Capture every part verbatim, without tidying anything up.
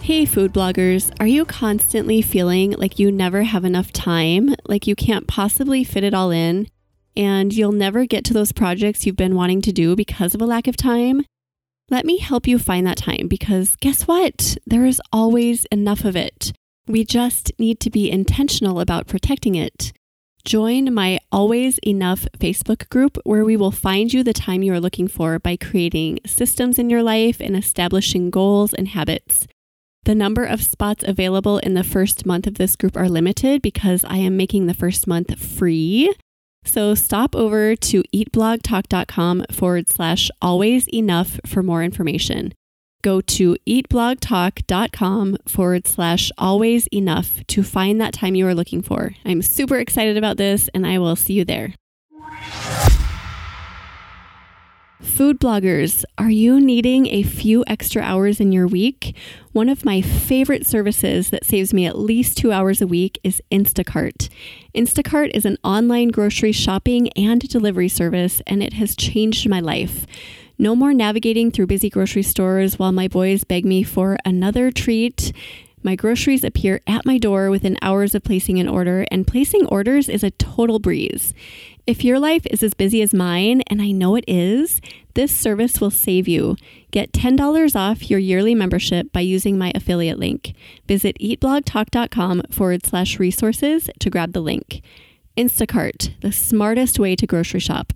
Hey food bloggers, are you constantly feeling like you never have enough time, like you can't possibly fit it all in, and you'll never get to those projects you've been wanting to do because of a lack of time? Let me help you find that time, because guess what? There is always enough of it. We just need to be intentional about protecting it. Join my Always Enough Facebook group, where we will find you the time you are looking for by creating systems in your life and establishing goals and habits. The number of spots available in the first month of this group are limited because I am making the first month free. So stop over to eatblogtalk.com forward slash always enough for more information. Go to eatblogtalk.com forward slash always enough to find that time you are looking for. I'm super excited about this, and I will see you there. Food bloggers, are you needing a few extra hours in your week? One of my favorite services that saves me at least two hours a week is Instacart. Instacart is an online grocery shopping and delivery service, and it has changed my life. No more navigating through busy grocery stores while my boys beg me for another treat. My groceries appear at my door within hours of placing an order, and placing orders is a total breeze. If your life is as busy as mine, and I know it is, this service will save you. Get ten dollars off your yearly membership by using my affiliate link. Visit eatblogtalk.com forward slash resources to grab the link. Instacart, the smartest way to grocery shop.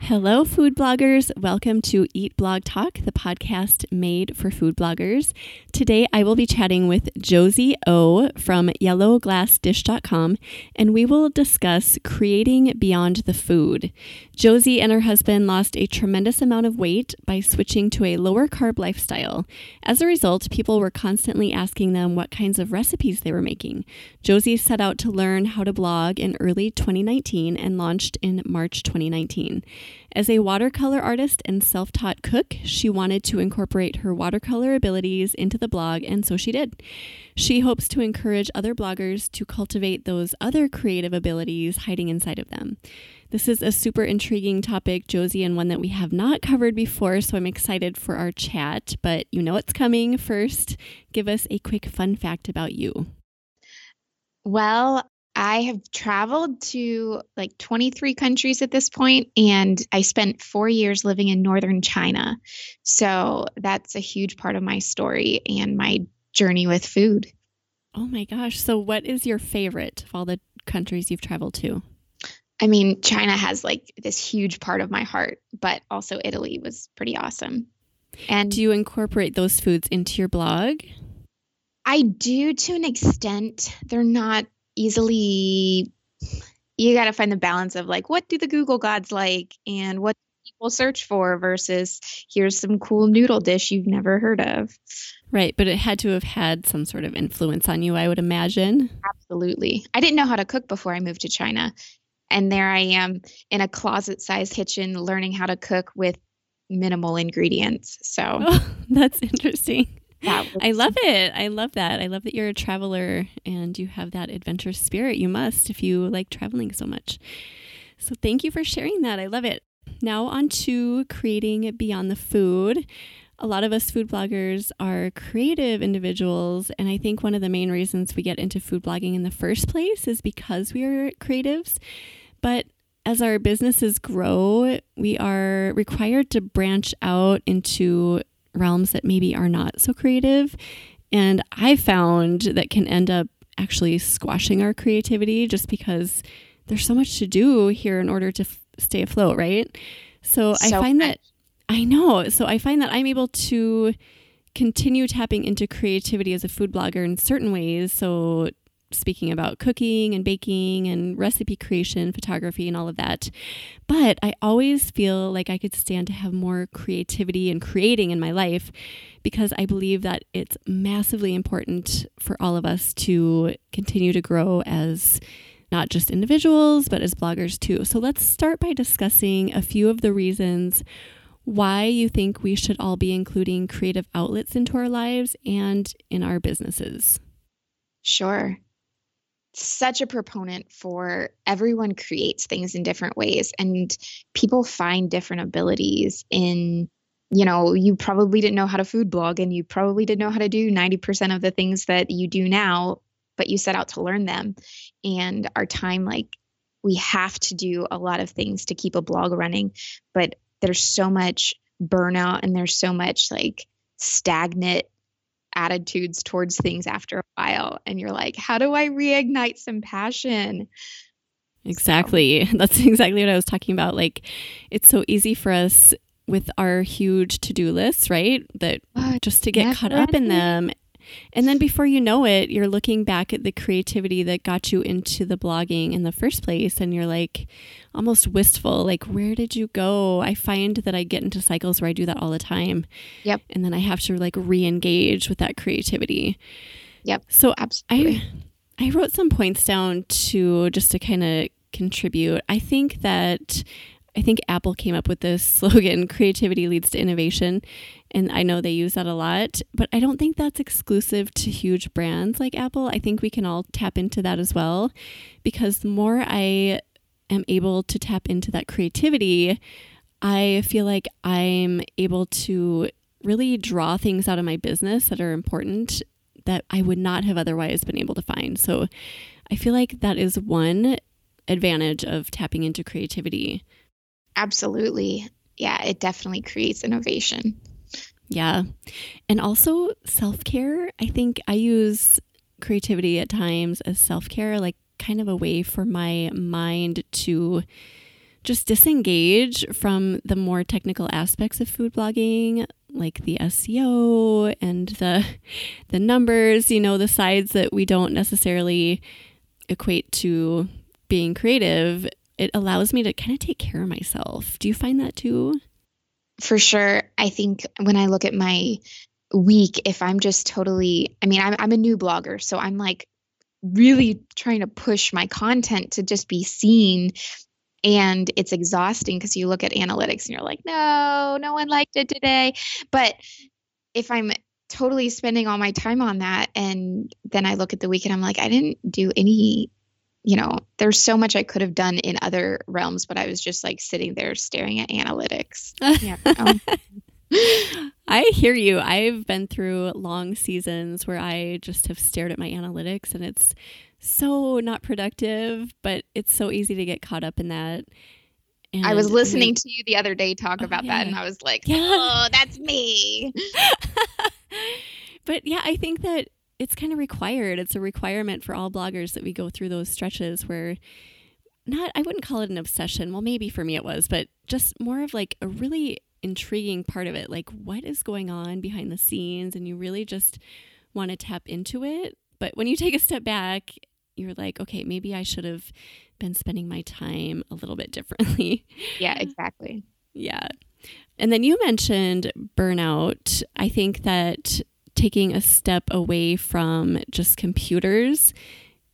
Hello, food bloggers. Welcome to Eat Blog Talk, the podcast made for food bloggers. Today, I will be chatting with Josie O from yellow glass dish dot com, and we will discuss creating beyond the food. Josie and her husband lost a tremendous amount of weight by switching to a lower carb lifestyle. As a result, people were constantly asking them what kinds of recipes they were making. Josie set out to learn how to blog in early twenty nineteen and launched in March twenty nineteen. As a watercolor artist and self-taught cook, she wanted to incorporate her watercolor abilities into the blog, and so she did. She hopes to encourage other bloggers to cultivate those other creative abilities hiding inside of them. This is a super intriguing topic, Josie, and one that we have not covered before, so I'm excited for our chat, but you know it's coming. First, give us a quick fun fact about you. Well, I have traveled to like twenty-three countries at this point, and I spent four years living in northern China. So that's a huge part of my story and my journey with food. Oh my gosh. So what is your favorite of all the countries you've traveled to? I mean, China has like this huge part of my heart, but also Italy was pretty awesome. And do you incorporate those foods into your blog? I do to an extent. They're not easily, you got to find the balance of like, what do the Google gods like and what people search for versus here's some cool noodle dish you've never heard of. Right. But it had to have had some sort of influence on you, I would imagine. Absolutely. I didn't know how to cook before I moved to China. And there I am in a closet-sized kitchen learning how to cook with minimal ingredients. So oh, that's interesting. That I love it. I love that. I love that you're a traveler and you have that adventure spirit. You must if you like traveling so much. So thank you for sharing that. I love it. Now on to creating beyond the food. A lot of us food bloggers are creative individuals, and I think one of the main reasons we get into food blogging in the first place is because we are creatives. But as our businesses grow, we are required to branch out into realms that maybe are not so creative. And I found that can end up actually squashing our creativity just because there's so much to do here in order to f- stay afloat, right? So, so I find that, I know. So I find that I'm able to continue tapping into creativity as a food blogger in certain ways. So speaking about cooking and baking and recipe creation, photography, and all of that. But I always feel like I could stand to have more creativity and creating in my life, because I believe that it's massively important for all of us to continue to grow as not just individuals, but as bloggers too. So let's start by discussing a few of the reasons why you think we should all be including creative outlets into our lives and in our businesses. Sure. Such a proponent for everyone creates things in different ways, and people find different abilities in, you know, you probably didn't know how to food blog and you probably didn't know how to do ninety percent of the things that you do now, but you set out to learn them. And our time, like, we have to do a lot of things to keep a blog running, but there's so much burnout and there's so much like stagnant attitudes towards things after a while. And you're like, how do I reignite some passion? Exactly. So. That's exactly what I was talking about. Like, it's so easy for us with our huge to-do lists, right? That oh, just to get caught up in them. And then before you know it, you're looking back at the creativity that got you into the blogging in the first place. And you're like almost wistful, like, where did you go? I find that I get into cycles where I do that all the time. Yep. And then I have to like re-engage with that creativity. Yep. So absolutely. I, I wrote some points down to just to kind of contribute. I think that I think Apple came up with this slogan, creativity leads to innovation. And I know they use that a lot, but I don't think that's exclusive to huge brands like Apple. I think we can all tap into that as well, because the more I am able to tap into that creativity, I feel like I'm able to really draw things out of my business that are important that I would not have otherwise been able to find. So I feel like that is one advantage of tapping into creativity. Absolutely. Yeah, it definitely creates innovation. Yeah. And also self-care. I think I use creativity at times as self-care, like kind of a way for my mind to just disengage from the more technical aspects of food blogging, like the S E O and the the numbers, you know, the sides that we don't necessarily equate to being creative. It allows me to kind of take care of myself. Do you find that too? For sure. I think when I look at my week, if I'm just totally, I mean, I'm, I'm a new blogger, so I'm like really trying to push my content to just be seen. And it's exhausting because you look at analytics and you're like, no, no one liked it today. But if I'm totally spending all my time on that, and then I look at the week and I'm like, I didn't do any, you know, there's so much I could have done in other realms, but I was just like sitting there staring at analytics. Yeah. I hear you. I've been through long seasons where I just have stared at my analytics, and it's so not productive, but it's so easy to get caught up in that. And I was listening I mean, to you the other day talk oh, about yeah. that, and I was like, yeah. oh, that's me. But yeah, I think that it's kind of required. It's a requirement for all bloggers that we go through those stretches where not, I wouldn't call it an obsession. Well, maybe for me it was, but just more of like a really intriguing part of it. Like, what is going on behind the scenes? And you really just want to tap into it. But when you take a step back, you're like, okay, maybe I should have been spending my time a little bit differently. Yeah, exactly. Yeah. And then you mentioned burnout. I think that taking a step away from just computers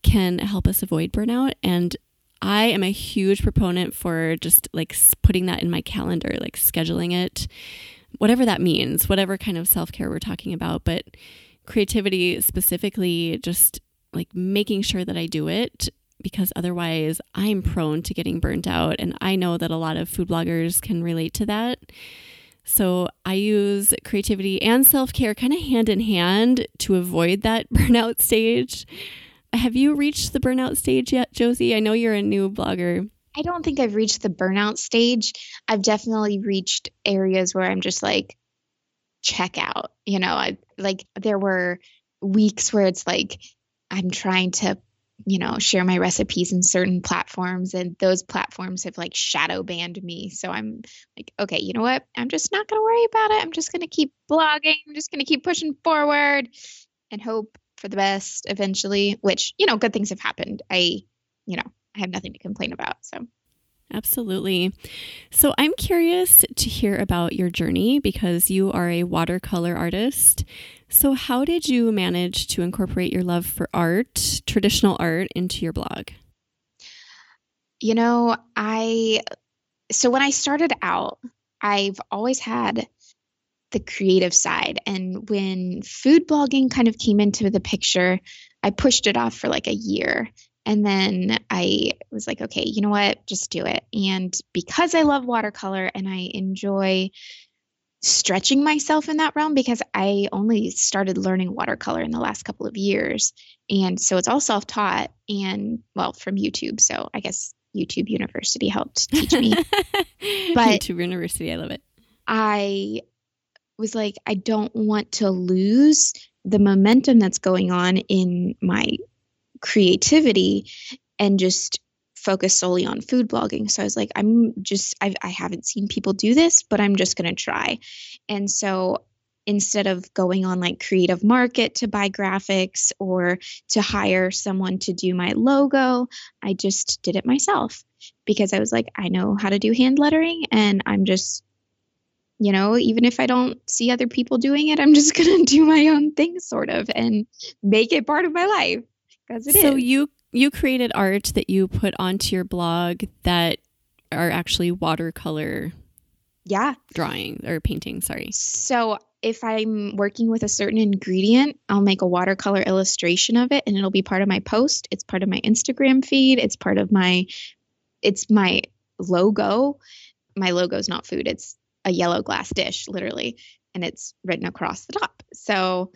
can help us avoid burnout. And I am a huge proponent for just like putting that in my calendar, like scheduling it, whatever that means, whatever kind of self-care we're talking about. But creativity specifically, just like making sure that I do it, because otherwise I'm prone to getting burnt out. And I know that a lot of food bloggers can relate to that. So I use creativity and self-care kind of hand in hand to avoid that burnout stage. Have you reached the burnout stage yet, Josie? I know you're a new blogger. I don't think I've reached the burnout stage. I've definitely reached areas where I'm just like, check out. You know, I like there were weeks where it's like I'm trying to, you know, share my recipes in certain platforms, and those platforms have like shadow banned me. So I'm like, okay, you know what? I'm just not going to worry about it. I'm just going to keep blogging. I'm just going to keep pushing forward and hope for the best eventually, which, you know, good things have happened. I, you know, I have nothing to complain about. So. Absolutely. So I'm curious to hear about your journey because you are a watercolor artist. So how did you manage to incorporate your love for art, traditional art, into your blog? You know, I, so when I started out, I've always had the creative side. And when food blogging kind of came into the picture, I pushed it off for like a year. And then I was like, okay, you know what? Just do it. And because I love watercolor and I enjoy stretching myself in that realm, because I only started learning watercolor in the last couple of years. And so it's all self-taught and, well, from YouTube. So I guess YouTube University helped teach me. But YouTube University, I love it. I was like, I don't want to lose the momentum that's going on in my creativity and just focus solely on food blogging. So I was like, I'm just, I've, I haven't seen people do this, but I'm just going to try. And so instead of going on like Creative Market to buy graphics or to hire someone to do my logo, I just did it myself because I was like, I know how to do hand lettering and I'm just, you know, even if I don't see other people doing it, I'm just going to do my own thing sort of and make it part of my life. So is. you you created art that you put onto your blog that are actually watercolor yeah. drawing or painting, sorry. So if I'm working with a certain ingredient, I'll make a watercolor illustration of it and it'll be part of my post. It's part of my Instagram feed. It's part of my, it's my logo. My logo is not food. It's a yellow glass dish, literally. And it's written across the top. So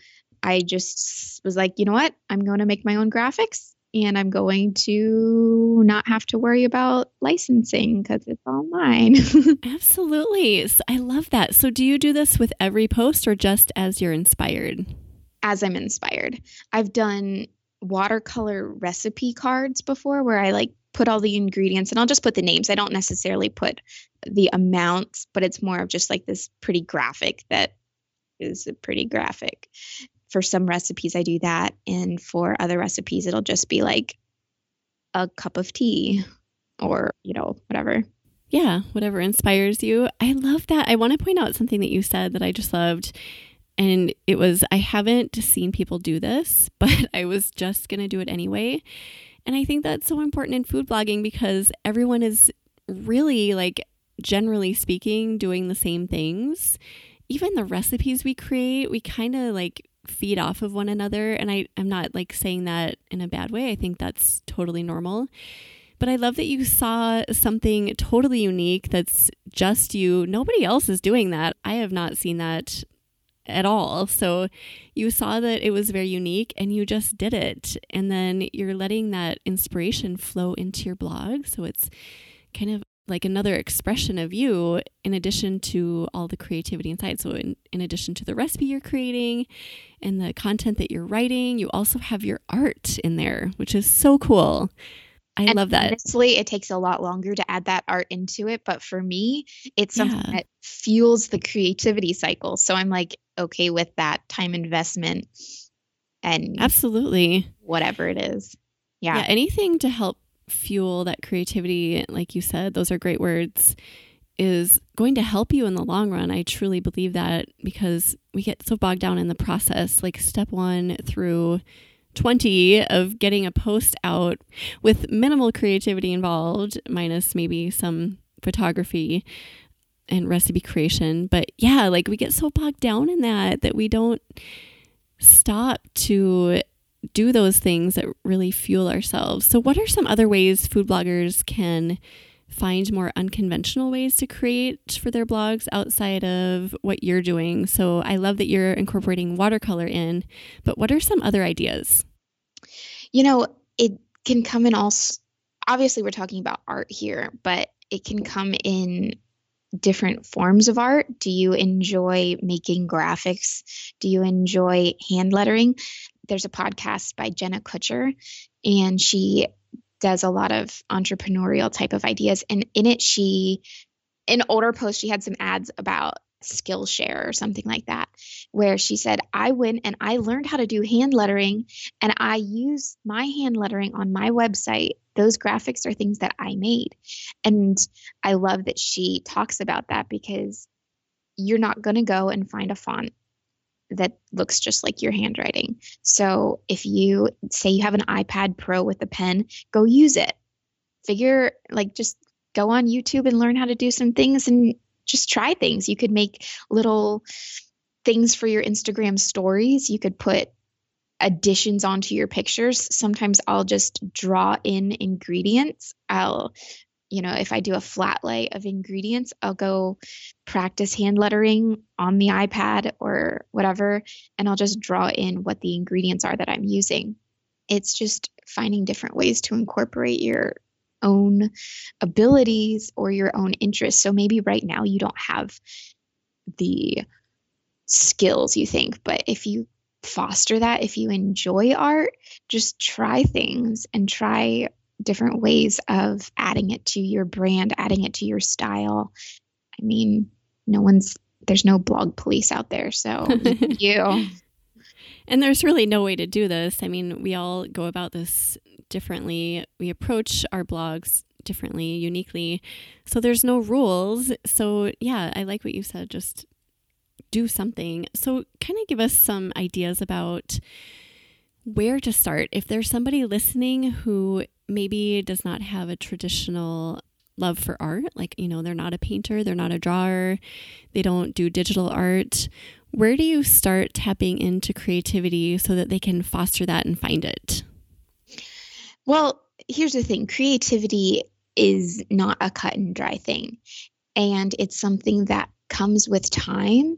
I just was like, you know what? I'm going to make my own graphics and I'm going to not have to worry about licensing because it's all mine. Absolutely. So I love that. So do you do this with every post or just as you're inspired? As I'm inspired. I've done watercolor recipe cards before where I like put all the ingredients and I'll just put the names. I don't necessarily put the amounts, but it's more of just like this pretty graphic that is pretty graphic. For some recipes, I do that. And for other recipes, it'll just be like a cup of tea or, you know, whatever. Yeah, whatever inspires you. I love that. I want to point out something that you said that I just loved. And it was, I haven't seen people do this, but I was just going to do it anyway. And I think that's so important in food blogging because everyone is really, like, generally speaking, doing the same things. Even the recipes we create, we kind of like feed off of one another. And I, I'm not like saying that in a bad way. I think that's totally normal. But I love that you saw something totally unique that's just you. Nobody else is doing that. I have not seen that at all. So you saw that it was very unique and you just did it. And then you're letting that inspiration flow into your blog. So it's kind of like another expression of you in addition to all the creativity inside. So in, in addition to the recipe you're creating and the content that you're writing, you also have your art in there, which is so cool. I and love that. Honestly, it takes a lot longer to add that art into it. But for me, it's something yeah. that fuels the creativity cycle. So I'm like, okay with that time investment and absolutely whatever it is. Yeah. yeah anything to help fuel that creativity, like you said, those are great words, is going to help you in the long run. I truly believe that because we get so bogged down in the process, like step one through twenty of getting a post out with minimal creativity involved, minus maybe some photography and recipe creation. But yeah, like we get so bogged down in that that we don't stop to do those things that really fuel ourselves. So what are some other ways food bloggers can find more unconventional ways to create for their blogs outside of what you're doing? So I love that you're incorporating watercolor in, but what are some other ideas? You know, it can come in all, obviously we're talking about art here, but it can come in different forms of art. Do you enjoy making graphics? Do you enjoy hand lettering? There's a podcast by Jenna Kutcher, and she does a lot of entrepreneurial type of ideas. And in it, she, in older posts, she had some ads about Skillshare or something like that, where she said, I went and I learned how to do hand lettering, and I used my hand lettering on my website. Those graphics are things that I made. And I love that she talks about that, because you're not going to go and find a font that looks just like your handwriting. So if you say you have an iPad Pro with a pen, go use it. Figure, like, just go on YouTube and learn how to do some things and just try things. You could make little things for your Instagram stories. You could put additions onto your pictures. Sometimes I'll just draw in ingredients. I'll, you know, if I do a flat lay of ingredients, I'll go practice hand lettering on the iPad or whatever, and I'll just draw in what the ingredients are that I'm using. It's just finding different ways to incorporate your own abilities or your own interests. So maybe right now you don't have the skills you think, but if you foster that, if you enjoy art, just try things and try different ways of adding it to your brand, adding it to your style. I mean, no one's, there's no blog police out there. So you. And there's really no way to do this. I mean, we all go about this differently. We approach our blogs differently, uniquely. So there's no rules. So yeah, I like what you said, just do something. So kind of give us some ideas about where to start. If there's somebody listening who maybe does not have a traditional love for art, like, you know, they're not a painter, they're not a drawer, they don't do digital art, where do you start tapping into creativity so that they can foster that and find it? Well, here's the thing. Creativity is not a cut and dry thing. And it's something that comes with time.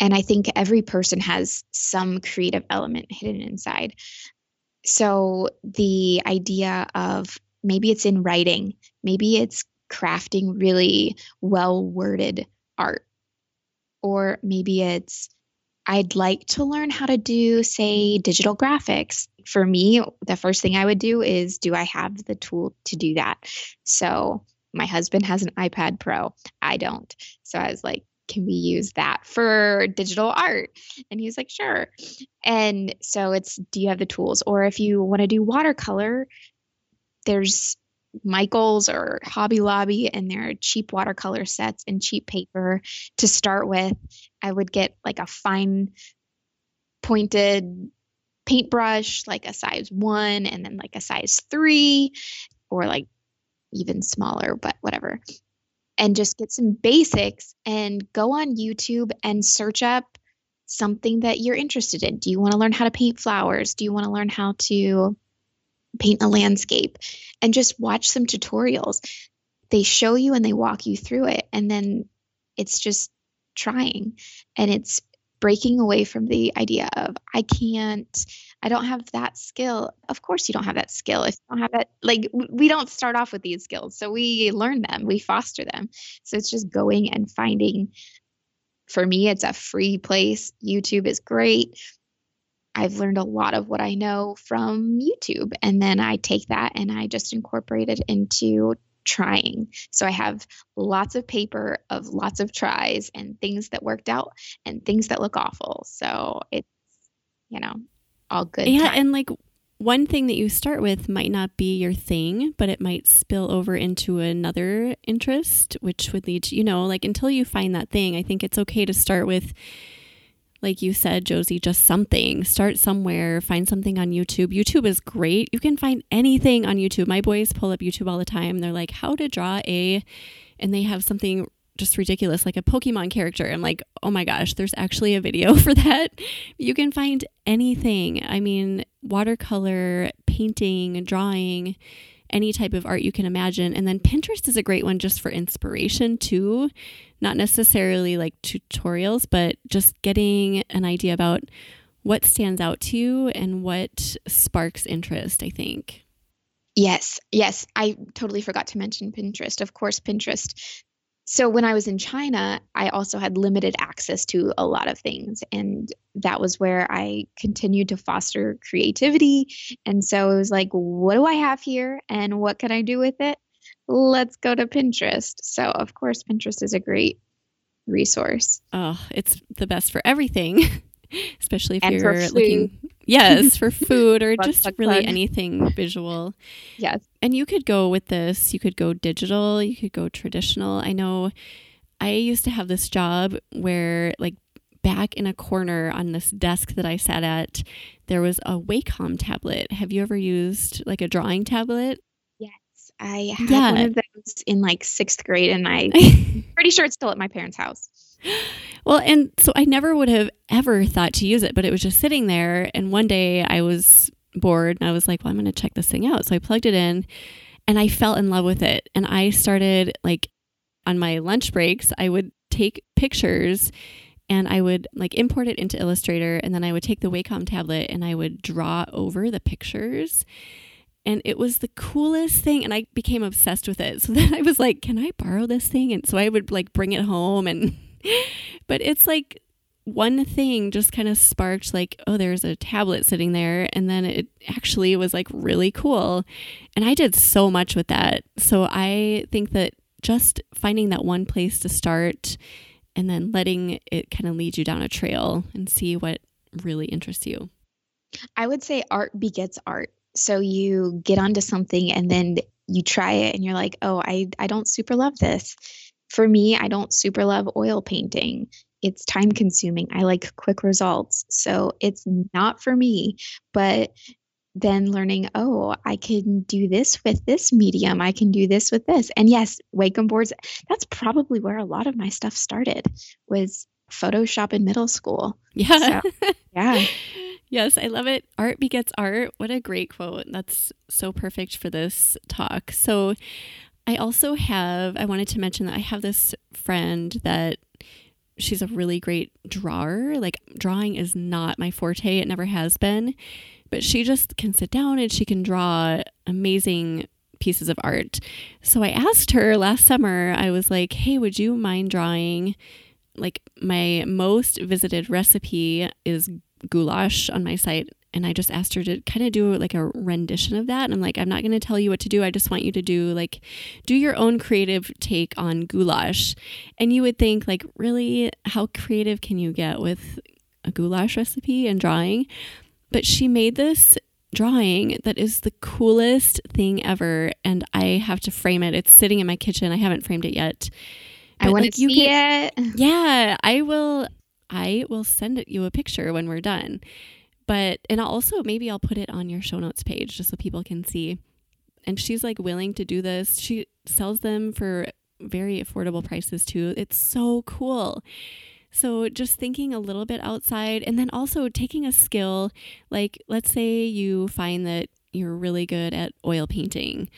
And I think every person has some creative element hidden inside. So the idea of maybe it's in writing, maybe it's crafting really well-worded art, or maybe it's, I'd like to learn how to do, say, digital graphics. For me, the first thing I would do is, do I have the tool to do that? So my husband has an iPad Pro. I don't. So I was like, can we use that for digital art? And he's like, sure. And so it's, do you have the tools? Or if you want to do watercolor, there's Michaels or Hobby Lobby, and there are cheap watercolor sets and cheap paper to start with. I would get like a fine pointed paintbrush, like a size one, and then like a size three, or like even smaller, but whatever. And just get some basics and go on YouTube and search up something that you're interested in. Do you want to learn how to paint flowers? Do you want to learn how to paint a landscape? And just watch some tutorials. They show you and they walk you through it. And then it's just trying. And it's breaking away from the idea of, I can't, I don't have that skill. Of course you don't have that skill. If you don't have that, like, we don't start off with these skills. So we learn them, we foster them. So it's just going and finding. For me, it's a free place. YouTube is great. I've learned a lot of what I know from YouTube, and then I take that and I just incorporate it into trying. So I have lots of paper of lots of tries and things that worked out and things that look awful. So it's, you know, all good. Yeah. Time. And like, one thing that you start with might not be your thing, but it might spill over into another interest, which would lead to, you know, like, until you find that thing, I think it's okay to start with, like you said, Josie, just something. Start somewhere. Find something on YouTube. YouTube is great. You can find anything on YouTube. My boys pull up YouTube all the time. They're like, how to draw a, and they have something just ridiculous, like a Pokemon character. I'm like, oh my gosh, there's actually a video for that. You can find anything. I mean, watercolor, painting, drawing, any type of art you can imagine. And then Pinterest is a great one just for inspiration too, not necessarily like tutorials, but just getting an idea about what stands out to you and what sparks interest, I think. Yes. Yes. I totally forgot to mention Pinterest. Of course, Pinterest. So when I was in China, I also had limited access to a lot of things. And that was where I continued to foster creativity. And so it was like, what do I have here? And what can I do with it? Let's go to Pinterest. So of course, Pinterest is a great resource. Oh, it's the best for everything, especially if and you're looking. Yes, for food or plug, just plug, really plug. Anything visual. Yes. And you could go with this. You could go digital. You could go traditional. I know I used to have this job where, like, back in a corner on this desk that I sat at, there was a Wacom tablet. Have you ever used, like, a drawing tablet? Yes. I had yeah. one of those in, like, sixth grade, and I'm pretty sure it's still at my parents' house. Well, and so I never would have ever thought to use it, but it was just sitting there. And one day I was bored and I was like, well, I'm going to check this thing out. So I plugged it in and I fell in love with it. And I started, like, on my lunch breaks, I would take pictures and I would, like, import it into Illustrator. And then I would take the Wacom tablet and I would draw over the pictures. And it was the coolest thing. And I became obsessed with it. So then I was like, can I borrow this thing? And so I would, like, bring it home and... But it's like one thing just kind of sparked, like, oh, there's a tablet sitting there. And then it actually was, like, really cool. And I did so much with that. So I think that just finding that one place to start and then letting it kind of lead you down a trail and see what really interests you. I would say art begets art. So you get onto something and then you try it and you're like, oh, I, I don't super love this. For me, I don't super love oil painting. It's time consuming. I like quick results. So it's not for me. But then learning, oh, I can do this with this medium. I can do this with this. And yes, Wacom boards, that's probably where a lot of my stuff started, was Photoshop in middle school. Yeah. So, yeah. Yes, I love it. Art begets art. What a great quote. That's so perfect for this talk. So I also have, I wanted to mention that I have this friend that she's a really great drawer. Like, drawing is not my forte. It never has been. But she just can sit down and she can draw amazing pieces of art. So I asked her last summer, I was like, hey, would you mind drawing? Like, my most visited recipe is goulash on my site. And I just asked her to kind of do, like, a rendition of that. And I'm like, I'm not going to tell you what to do. I just want you to do, like, do your own creative take on goulash. And you would think, like, really, how creative can you get with a goulash recipe and drawing? But she made this drawing that is the coolest thing ever. And I have to frame it. It's sitting in my kitchen. I haven't framed it yet. But I want to like, see can, it. Yeah, I will. I will send you a picture when we're done. But, and also maybe I'll put it on your show notes page just so people can see. And she's, like, willing to do this. She sells them for very affordable prices too. It's so cool. So just thinking a little bit outside, and then also taking a skill, like, let's say you find that you're really good at oil painting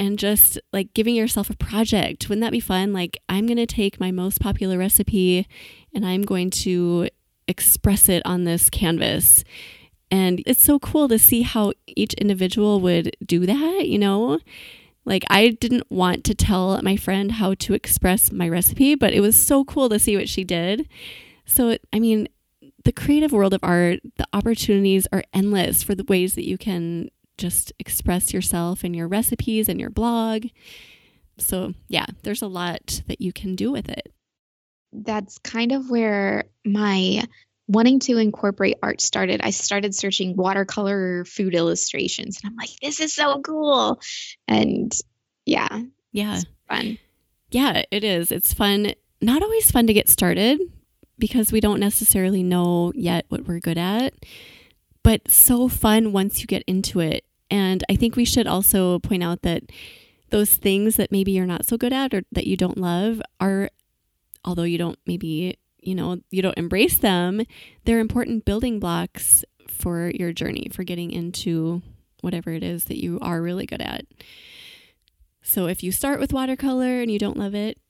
and just, like, giving yourself a project. Wouldn't that be fun? Like, I'm going to take my most popular recipe and I'm going to express it on this canvas. And it's so cool to see how each individual would do that, you know? Like, I didn't want to tell my friend how to express my recipe, but it was so cool to see what she did. So, I mean, the creative world of art, the opportunities are endless for the ways that you can just express yourself and your recipes and your blog. So, yeah, there's a lot that you can do with it. That's kind of where my wanting to incorporate art started. I started searching watercolor food illustrations, and I'm like, this is so cool. And yeah. Yeah. It's fun. Yeah, it is. It's fun. Not always fun to get started because we don't necessarily know yet what we're good at, but so fun once you get into it. And I think we should also point out that those things that maybe you're not so good at or that you don't love are, although you don't maybe, you know, you don't embrace them, they're important building blocks for your journey, for getting into whatever it is that you are really good at. So if you start with watercolor and you don't love it,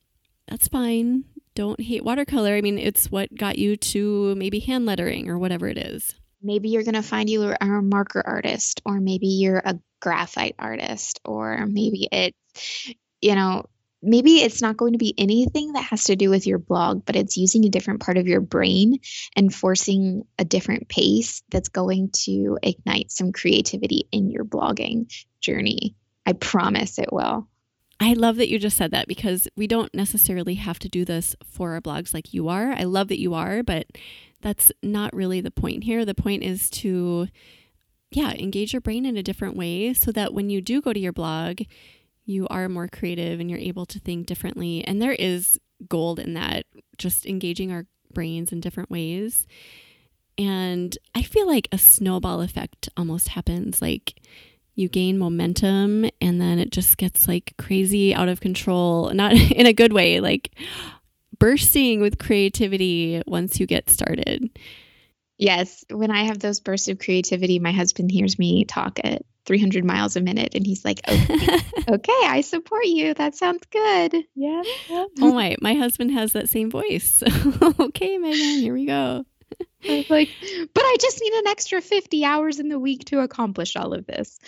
that's fine. Don't hate watercolor. I mean, it's what got you to maybe hand lettering or whatever it is. Maybe you're going to find you are a marker artist, or maybe you're a graphite artist, or maybe it's, you know, maybe it's not going to be anything that has to do with your blog, but it's using a different part of your brain and forcing a different pace that's going to ignite some creativity in your blogging journey. I promise it will. I love that you just said that, because we don't necessarily have to do this for our blogs like you are. I love that you are, but that's not really the point here. The point is to, yeah, engage your brain in a different way so that when you do go to your blog, you are more creative and you're able to think differently. And there is gold in that, just engaging our brains in different ways. And I feel like a snowball effect almost happens. Like, you gain momentum and then it just gets like crazy out of control, not in a good way, like bursting with creativity once you get started. Yes. When I have those bursts of creativity, my husband hears me talk at three hundred miles a minute and he's like, okay, okay, I support you. That sounds good. Yeah. yeah. Oh my, my husband has that same voice. Okay, Megan, here we go. I was like, but I just need an extra fifty hours in the week to accomplish all of this.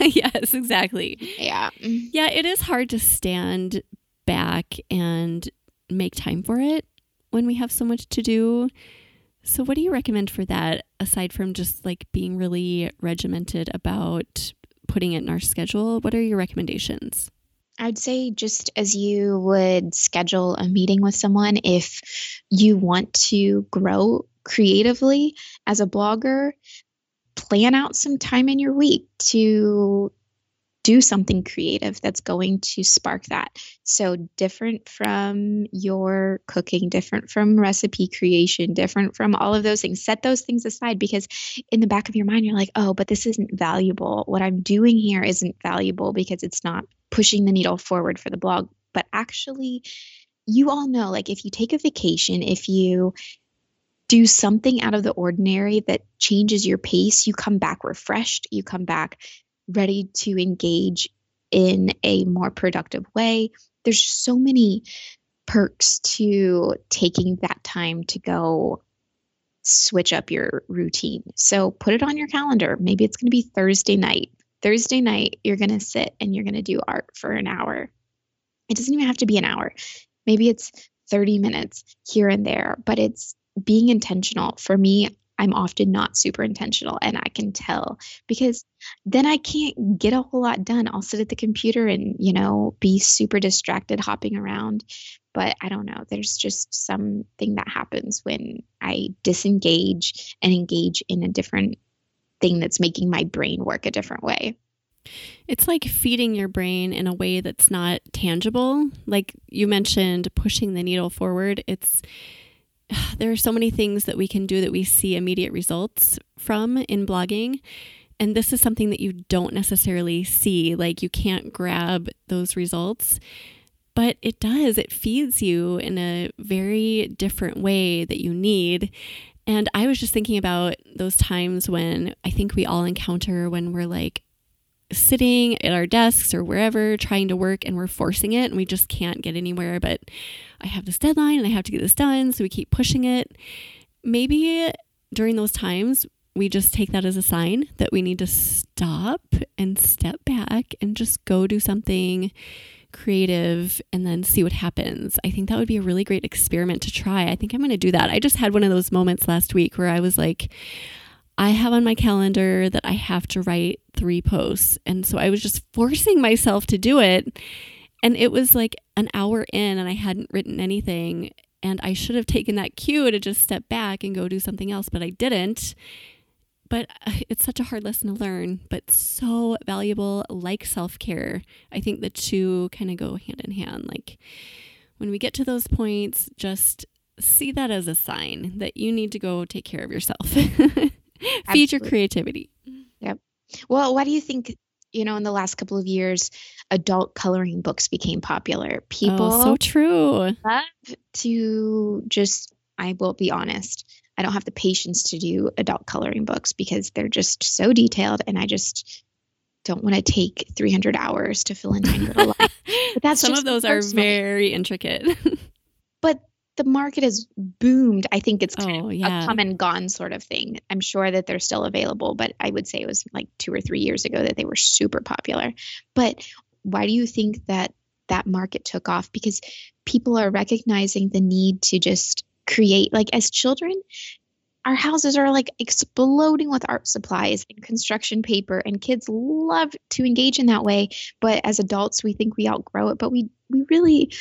Yes, exactly. Yeah. Yeah, it is hard to stand back and make time for it when we have so much to do. So what do you recommend for that, aside from just like being really regimented about putting it in our schedule? What are your recommendations? I'd say just as you would schedule a meeting with someone, if you want to grow creatively as a blogger, plan out some time in your week to do something creative that's going to spark that. So different from your cooking, different from recipe creation, different from all of those things. Set those things aside, because in the back of your mind, you're like, oh, but this isn't valuable. What I'm doing here isn't valuable because it's not pushing the needle forward for the blog. But actually, you all know, like if you take a vacation, if you do something out of the ordinary that changes your pace, you come back refreshed, you come back ready to engage in a more productive way. There's just so many perks to taking that time to go switch up your routine. So put it on your calendar. Maybe it's going to be Thursday night. Thursday night, you're going to sit and you're going to do art for an hour. It doesn't even have to be an hour. Maybe it's thirty minutes here and there, but it's being intentional. For me, I'm often not super intentional, and I can tell because then I can't get a whole lot done. I'll sit at the computer and, you know, be super distracted hopping around. But I don't know, there's just something that happens when I disengage and engage in a different thing that's making my brain work a different way. It's like feeding your brain in a way that's not tangible. Like you mentioned, pushing the needle forward. It's There are so many things that we can do that we see immediate results from in blogging. And this is something that you don't necessarily see. Like you can't grab those results, but it does. It feeds you in a very different way that you need. And I was just thinking about those times when I think we all encounter when we're like sitting at our desks or wherever trying to work and we're forcing it and we just can't get anywhere. But I have this deadline and I have to get this done. So we keep pushing it. Maybe during those times, we just take that as a sign that we need to stop and step back and just go do something creative and then see what happens. I think that would be a really great experiment to try. I think I'm going to do that. I just had one of those moments last week where I was like, I have on my calendar that I have to write three posts. And so I was just forcing myself to do it. And it was like an hour in and I hadn't written anything. And I should have taken that cue to just step back and go do something else, but I didn't. But it's such a hard lesson to learn, but so valuable, like self-care. I think the two kind of go hand in hand. Like when we get to those points, just see that as a sign that you need to go take care of yourself. Feed your creativity. Yep. Well, why do you think, you know, in the last couple of years, adult coloring books became popular? People oh, so true. Love to just, I will be honest, I don't have the patience to do adult coloring books because they're just so detailed and I just don't want to take three hundred hours to fill in my little line. But that's Some of those are very intricate. But the market has boomed. I think it's kind oh, of yeah. a come and gone sort of thing. I'm sure that they're still available, but I would say it was like two or three years ago that they were super popular. But why do you think that that market took off? Because people are recognizing the need to just create, like as children, Our houses are like exploding with art supplies and construction paper, and kids love to engage in that way. But as adults, we think we outgrow it. But we we really,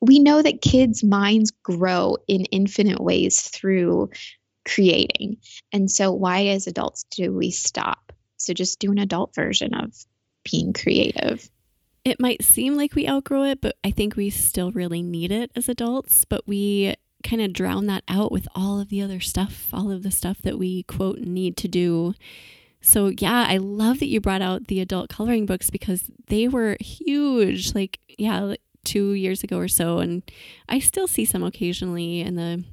we know that kids' minds grow in infinite ways through creating. And so why as adults do we stop? So just do an adult version of being creative. It might seem like we outgrow it, but I think we still really need it as adults. But we kind of drown that out with all of the other stuff, all of the stuff that we, quote, need to do. So yeah, I love that you brought out the adult coloring books because they were huge, like, yeah, like two years ago or so. And I still see some occasionally in the,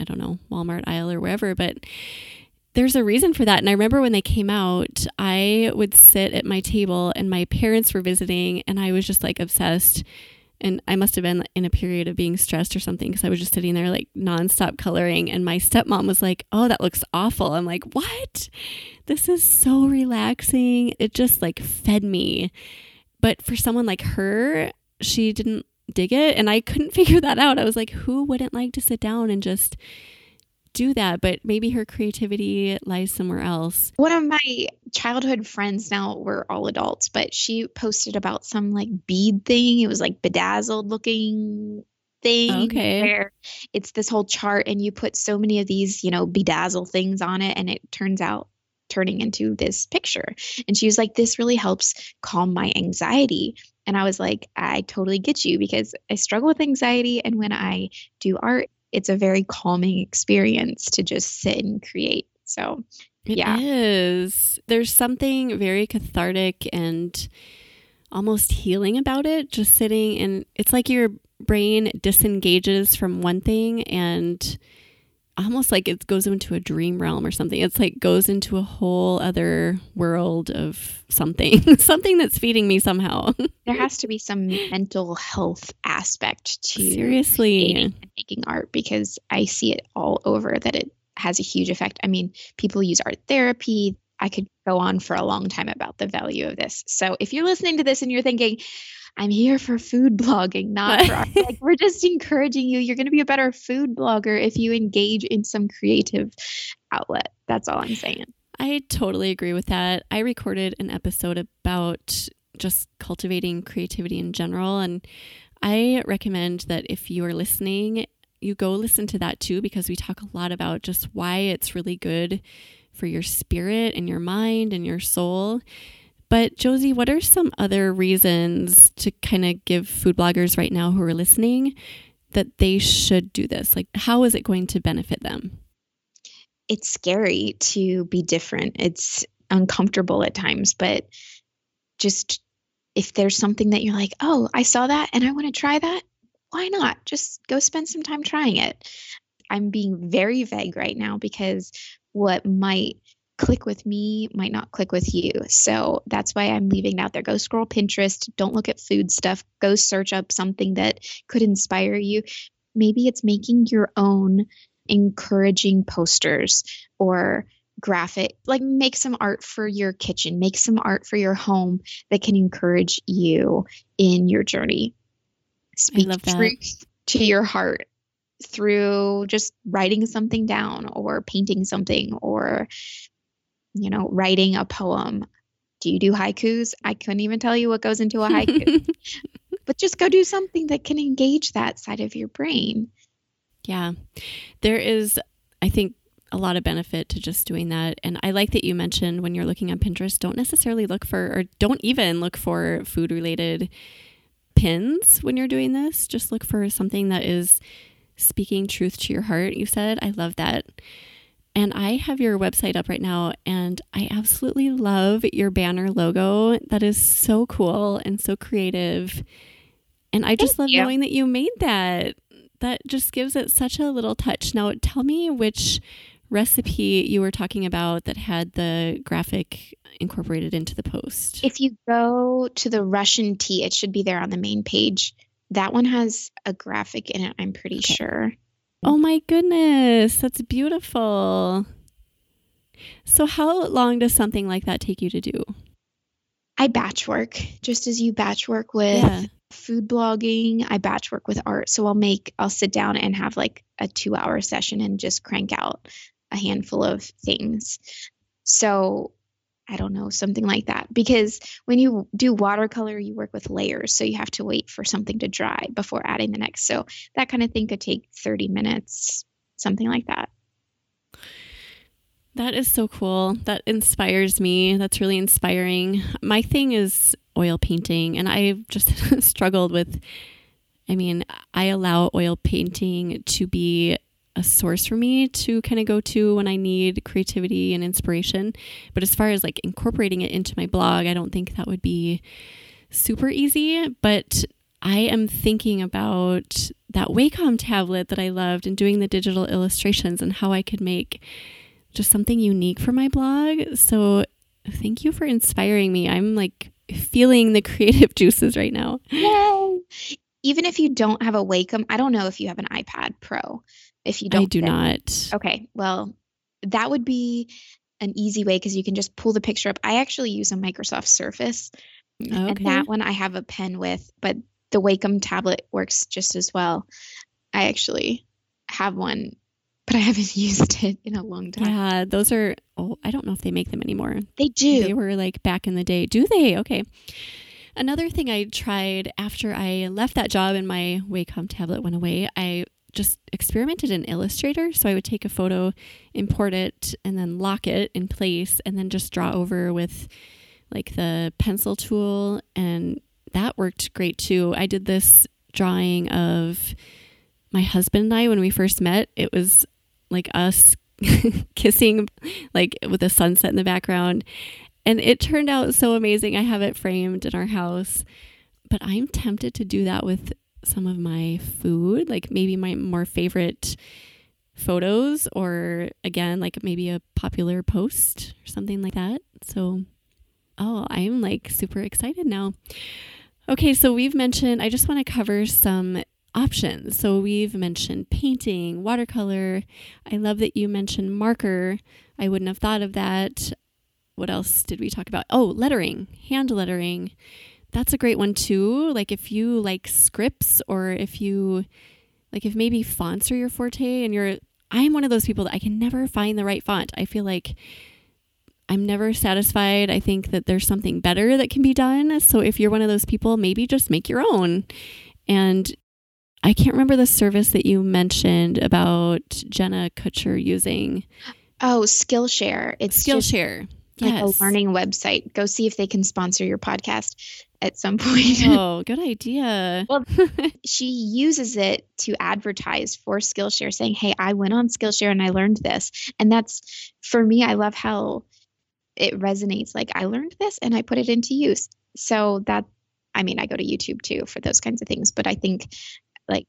I don't know, Walmart aisle or wherever, but there's a reason for that. And I remember when they came out, I would sit at my table and my parents were visiting and I was just like obsessed. And I must have been in a period of being stressed or something because I was just sitting there like nonstop coloring. And my stepmom was like, oh, that looks awful. I'm like, what? This is so relaxing. It just like fed me. But for someone like her, she didn't dig it. And I couldn't figure that out. I was like, who wouldn't like to sit down and just do that? But maybe her creativity lies somewhere else. One of my childhood friends, now we're all adults, but she posted about some like bead thing. It was like bedazzled looking thing. Okay. Where it's this whole chart and you put so many of these, you know, bedazzle things on it and it turns out turning into this picture. And she was like, this really helps calm my anxiety. And I was like, I totally get you because I struggle with anxiety. And when I do art, it's a very calming experience to just sit and create. So, yeah. It is. There's something very cathartic and almost healing about it, just sitting and it's like your brain disengages from one thing and almost like it goes into a dream realm or something. It's like goes into a whole other world of something, something that's feeding me somehow. There has to be some mental health aspect to seriously and making art because I see it all over that it has a huge effect. I mean, people use art therapy. I could go on for a long time about the value of this. So if you're listening to this and you're thinking, I'm here for food blogging, not for art. Like, we're just encouraging you. You're going to be a better food blogger if you engage in some creative outlet. That's all I'm saying. I totally agree with that. I recorded an episode about just cultivating creativity in general. And I recommend that if you are listening, you go listen to that too, because we talk a lot about just why it's really good for your spirit and your mind and your soul. But Josie, what are some other reasons to kind of give food bloggers right now who are listening that they should do this? Like, how is it going to benefit them? It's scary to be different. It's uncomfortable at times, but just if there's something that you're like, oh, I saw that and I want to try that, why not? Just go spend some time trying it. I'm being very vague right now because what might click with me might not click with you. So that's why I'm leaving it out there. Go scroll Pinterest. Don't look at food stuff. Go search up something that could inspire you. Maybe it's making your own encouraging posters or graphic, like make some art for your kitchen, make some art for your home that can encourage you in your journey. Speak truth to your heart through just writing something down or painting something or you know, writing a poem. Do you do haikus? I couldn't even tell you what goes into a haiku. But just go do something that can engage that side of your brain. Yeah. There is, I think, a lot of benefit to just doing that. And I like that you mentioned when you're looking on Pinterest, don't necessarily look for, or don't even look for food-related pins when you're doing this. Just look for something that is speaking truth to your heart, you said. I love that. And I have your website up right now, and I absolutely love your banner logo. That is so cool and so creative. And I just Thank love you. knowing that you made that. That just gives it such a little touch. Now, tell me which recipe you were talking about that had the graphic incorporated into the post. If you go to the Russian tea, it should be there on the main page. That one has a graphic in it, I'm pretty okay. sure. Oh my goodness, that's beautiful. So how long does something like that take you to do? I batch work, just as you batch work with yeah. food blogging, I batch work with art. So I'll make, I'll sit down and have like a two hour session and just crank out a handful of things. So I don't know, something like that. Because when you do watercolor, you work with layers. So you have to wait for something to dry before adding the next. So that kind of thing could take thirty minutes, something like that. That is so cool. That inspires me. That's really inspiring. My thing is oil painting. And I've just struggled with, I mean, I allow oil painting to be a source for me to kind of go to when I need creativity and inspiration. But as far as like incorporating it into my blog, I don't think that would be super easy. But I am thinking about that Wacom tablet that I loved and doing the digital illustrations and how I could make just something unique for my blog. So thank you for inspiring me. I'm like feeling the creative juices right now. Yay! Even if you don't have a Wacom, I don't know if you have an iPad Pro. If you don't, I do not. Okay. Well, that would be an easy way because you can just pull the picture up. I actually use a Microsoft Surface, okay. And that one I have a pen with, but the Wacom tablet works just as well. I actually have one, but I haven't used it in a long time. Yeah, those are, oh, I don't know if they make them anymore. They do. They were like back in the day. Do they? Okay. Another thing I tried after I left that job and my Wacom tablet went away, I just experimented in Illustrator. So I would take a photo, import it, and then lock it in place, and then just draw over with like the pencil tool. And that worked great too. I did this drawing of my husband and I when we first met. It was like us kissing, like with a sunset in the background. And it turned out so amazing. I have it framed in our house. But I'm tempted to do that with some of my food, like maybe my more favorite photos, or again, like maybe a popular post or something like that. So, oh, I'm like super excited now. Okay, so we've mentioned, I just want to cover some options. So we've mentioned painting, watercolor. I love that you mentioned marker. I wouldn't have thought of that. What else did we talk about? Oh, lettering, hand lettering. That's a great one too. Like if you like scripts, or if you like, if maybe fonts are your forte, and you're, I'm one of those people that I can never find the right font. I feel like I'm never satisfied. I think that there's something better that can be done. So if you're one of those people, maybe just make your own. And I can't remember the service that you mentioned about Jenna Kutcher using. Oh, Skillshare. It's Skillshare. Just- Like yes. a learning website. Go see if they can sponsor your podcast at some point. Oh, good idea. Well, she uses it to advertise for Skillshare, saying, hey, I went on Skillshare and I learned this. And that's, for me, I love how it resonates. Like, I learned this and I put it into use. So that, I mean, I go to YouTube too for those kinds of things. But I think like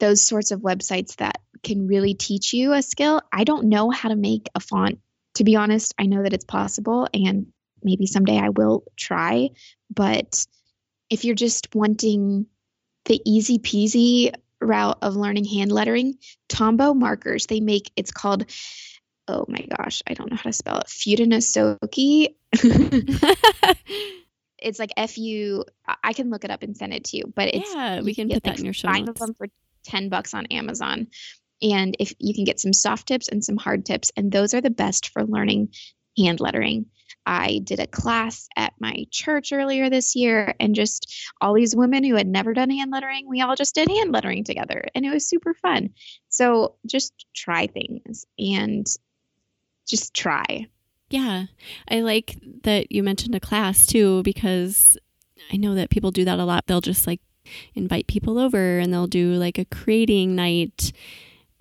those sorts of websites that can really teach you a skill. I don't know how to make a font. To be honest, I know that it's possible, and maybe someday I will try. But if you're just wanting the easy peasy route of learning hand lettering, Tombow markers, they make, it's called, oh my gosh, I don't know how to spell it, Fudenosuke. It's like F U, I can look it up and send it to you. But it's, yeah, we can put that like in your show notes. Five of them for ten bucks on Amazon. And if you can get some soft tips and some hard tips, and those are the best for learning hand lettering. I did a class at my church earlier this year, and just all these women who had never done hand lettering, we all just did hand lettering together, and it was super fun. So just try things and just try. Yeah. I like that you mentioned a class too, because I know that people do that a lot. They'll just like invite people over and they'll do like a creating night.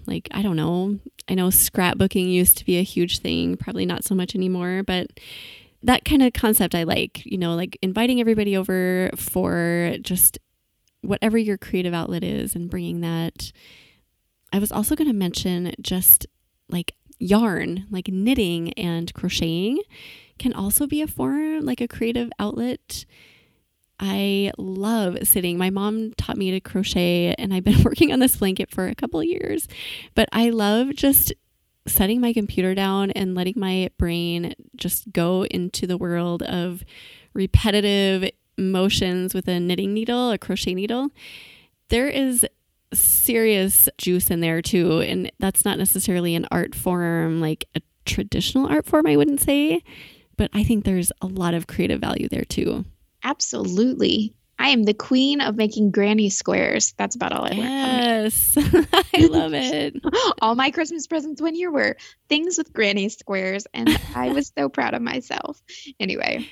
Like, I don't know, I know scrapbooking used to be a huge thing, probably not so much anymore, but that kind of concept I like, you know, like inviting everybody over for just whatever your creative outlet is and bringing that. I was also going to mention just like yarn, like knitting and crocheting can also be a form, like a creative outlet. I love sitting. My mom taught me to crochet, and I've been working on this blanket for a couple of years, but I love just setting my computer down and letting my brain just go into the world of repetitive motions with a knitting needle, a crochet needle. There is serious juice in there too. And that's not necessarily an art form, like a traditional art form, I wouldn't say, but I think there's a lot of creative value there too. Absolutely. I am the queen of making granny squares. That's about all I learned. Yes. I love it. All my Christmas presents one year were things with granny squares, and I was so proud of myself. Anyway.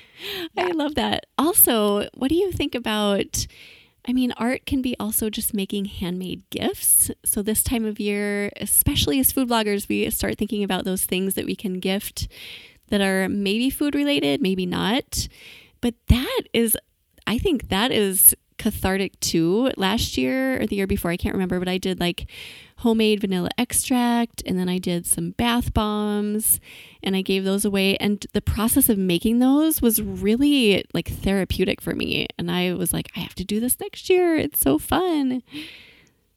Yeah. I love that. Also, what do you think about, I mean, art can be also just making handmade gifts. So this time of year, especially as food bloggers, we start thinking about those things that we can gift that are maybe food related, maybe not. But that is, I think that is cathartic too. Last year or the year before, I can't remember, but I did like homemade vanilla extract, and then I did some bath bombs, and I gave those away. And the process of making those was really like therapeutic for me. And I was like, I have to do this next year. It's so fun.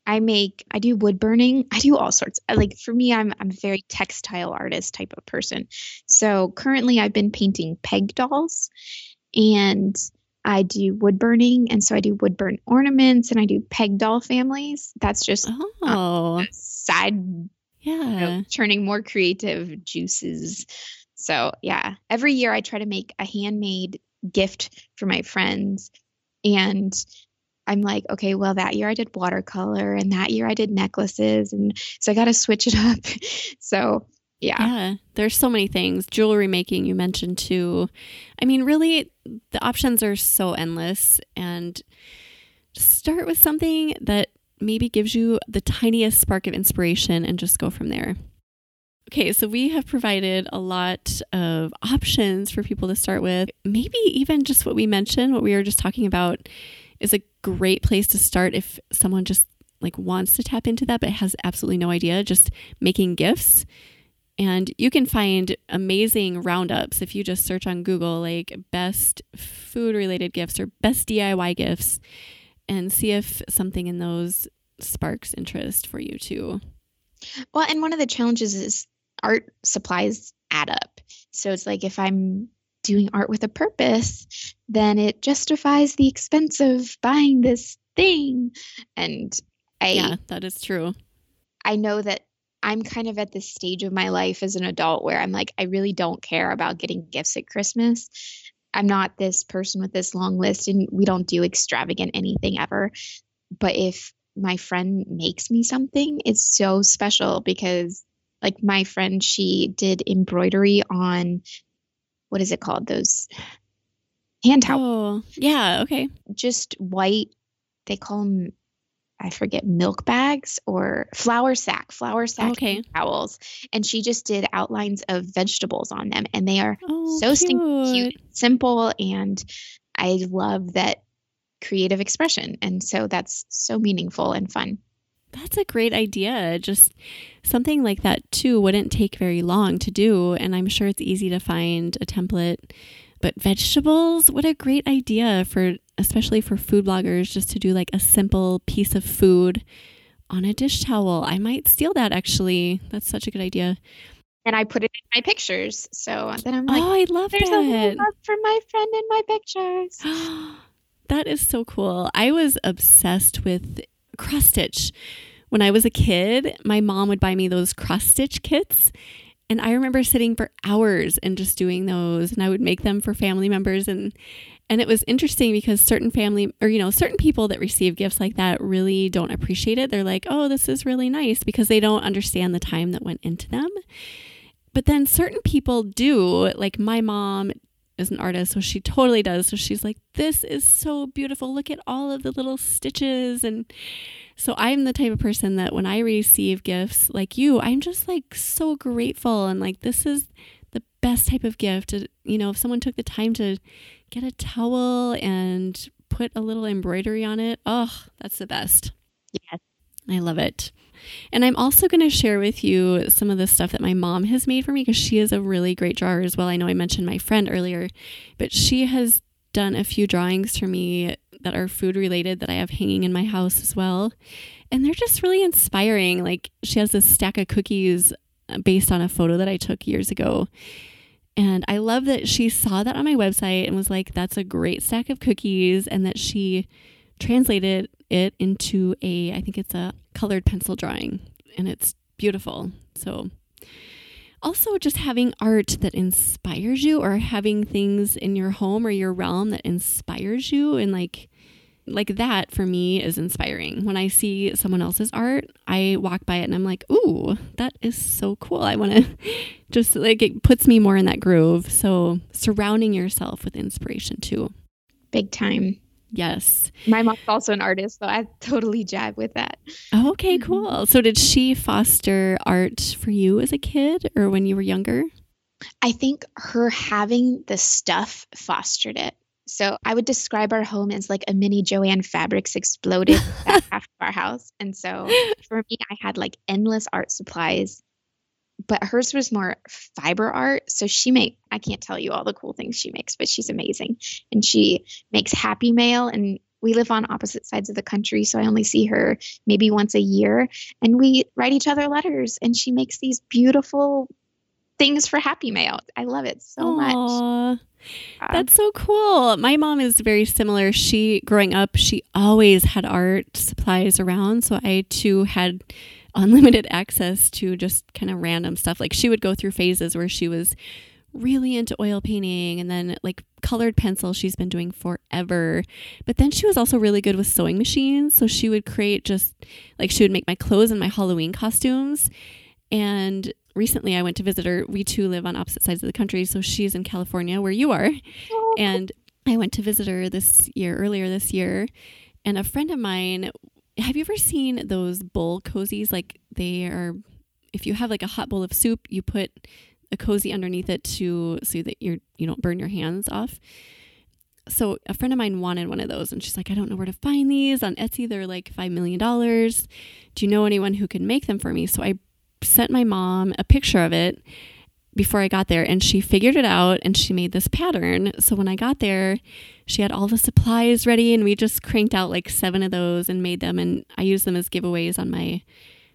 I make, I do wood burning. I do all sorts. Like for me, I'm I'm a very textile artist type of person. So currently I've been painting peg dolls, and I do wood burning. And so I do wood burn ornaments, and I do peg doll families. That's just oh. um, side, yeah, you know, churning more creative juices. So yeah, every year I try to make a handmade gift for my friends, and I'm like, okay, well, that year I did watercolor, and that year I did necklaces. And so I got to switch it up. So yeah. yeah. There's so many things. Jewelry making, you mentioned too. I mean, really, the options are so endless. And start with something that maybe gives you the tiniest spark of inspiration and just go from there. Okay, so we have provided a lot of options for people to start with. Maybe even just what we mentioned, what we were just talking about, is a great place to start if someone just like wants to tap into that but has absolutely no idea, just making gifts. And you can find amazing roundups if you just search on Google like best food related gifts or best D I Y gifts, and see if something in those sparks interest for you too. Well, and one of the challenges is art supplies add up. So it's like if I'm doing art with a purpose, then it justifies the expense of buying this thing. And I, yeah, that is true. I know that I'm kind of at this stage of my life as an adult where I'm like, I really don't care about getting gifts at Christmas. I'm not this person with this long list, and we don't do extravagant anything ever. But if my friend makes me something, it's so special, because like my friend, she did embroidery on, what is it called? Those hand towels. Oh, yeah. Okay. Just white. They call them, I forget, milk bags or flour sack, flour sack okay. towels. And she just did outlines of vegetables on them, and they are oh, so stinking cute, simple. And I love that creative expression. And so that's so meaningful and fun. That's a great idea. Just something like that too wouldn't take very long to do. And I'm sure it's easy to find a template. But vegetables, what a great idea for, especially for food bloggers, just to do like a simple piece of food on a dish towel. I might steal that actually. That's such a good idea. And I put it in my pictures. So then I'm like, oh, I love there's that. a little love for my friend in my pictures. That is so cool. I was obsessed with cross stitch. When I was a kid, my mom would buy me those cross stitch kits, and I remember sitting for hours and just doing those, and I would make them for family members, and and it was interesting because certain family or you know certain people that receive gifts like that really don't appreciate it. They're like, "Oh, this is really nice," because they don't understand the time that went into them. But then certain people do, like my mom is an artist, so she totally does. So she's like, this is so beautiful. Look at all of the little stitches. And so I'm the type of person that when I receive gifts like you, I'm just like so grateful. And like, this is the best type of gift. You know, if someone took the time to get a towel and put a little embroidery on it, oh, that's the best. Yes. I love it. And I'm also going to share with you some of the stuff that my mom has made for me, because she is a really great drawer as well. I know I mentioned my friend earlier, but she has done a few drawings for me that are food related that I have hanging in my house as well. And they're just really inspiring. Like she has this stack of cookies based on a photo that I took years ago. And I love that she saw that on my website and was like, that's a great stack of cookies, and that she translated it into a, I think it's a colored pencil drawing, and it's beautiful. So also just having art that inspires you, or having things in your home or your realm that inspires you, and like like that for me is inspiring. When I see someone else's art, I walk by it and I'm like, ooh, that is so cool. I want to just like, it puts me more in that groove. So surrounding yourself with inspiration too. Big time. Yes. My mom's also an artist, so I totally jive with that. Okay, cool. So did she foster art for you as a kid or when you were younger? I think her having the stuff fostered it. So I would describe our home as like a mini Joanne Fabrics exploded back half of our house. And so for me, I had like endless art supplies, but hers was more fiber art. So she make, I can't tell you all the cool things she makes, but she's amazing. And she makes Happy Mail, and we live on opposite sides of the country. So I only see her maybe once a year, and we write each other letters, and she makes these beautiful things for Happy Mail. I love it so Aww, much. Wow. That's so cool. My mom is very similar. She, growing up, she always had art supplies around. So I too had unlimited access to just kind of random stuff. Like she would go through phases where she was really into oil painting, and then like colored pencil she's been doing forever. But then she was also really good with sewing machines. So she would create just like, she would make my clothes and my Halloween costumes. And recently I went to visit her. We too live on opposite sides of the country. So she's in California where you are. Oh. And I went to visit her this year, earlier this year. And a friend of mine, have you ever seen those bowl cozies? Like they are, if you have like a hot bowl of soup, you put a cozy underneath it to, so that you're, you don't burn your hands off. So a friend of mine wanted one of those, and she's like, I don't know where to find these on Etsy. They're like five million dollars. Do you know anyone who can make them for me? So I sent my mom a picture of it before I got there, and she figured it out, and she made this pattern. So when I got there, she had all the supplies ready, and we just cranked out like seven of those and made them. And I used them as giveaways on my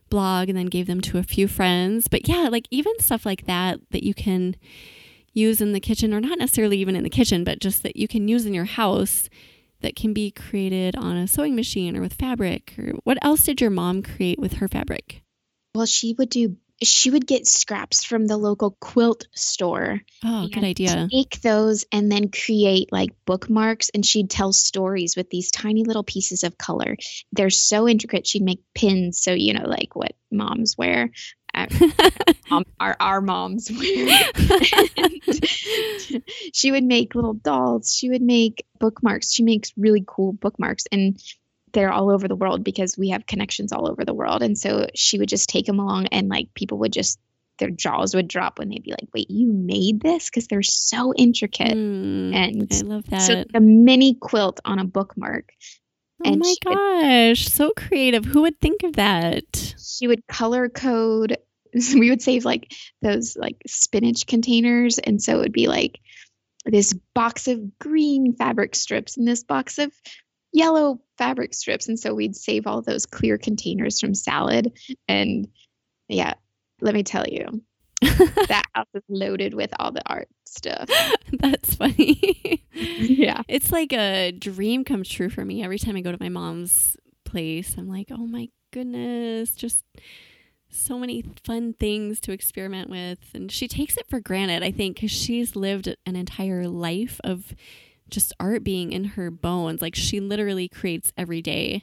blog, and then gave them to a few friends. But yeah, like even stuff like that, that you can use in the kitchen, or not necessarily even in the kitchen, but just that you can use in your house, that can be created on a sewing machine or with fabric. Or what else did your mom create with her fabric? Well, she would do She would get scraps from the local quilt store. Oh, good idea. Take those and then create like bookmarks, and she'd tell stories with these tiny little pieces of color. They're so intricate. She'd make pins. So, you know, like what moms wear, uh, mom, our, our moms wear. She would make little dolls. She would make bookmarks. She makes really cool bookmarks, and they're all over the world because we have connections all over the world. And so she would just take them along, and like people would just, their jaws would drop when they'd be like, wait, you made this? Because they're so intricate. Mm, and I love that. So a mini quilt on a bookmark. Oh and my gosh. Would, so creative. Who would think of that? She would color code. We would save like those like spinach containers. And so it would be like this box of green fabric strips and this box of yellow fabric strips. And so we'd save all those clear containers from salad. And yeah, let me tell you, that house is loaded with all the art stuff. That's funny. Yeah. It's like a dream come true for me. Every time I go to my mom's place, I'm like, oh my goodness, just so many fun things to experiment with. And she takes it for granted, I think, because she's lived an entire life of just art being in her bones. Like she literally creates every day.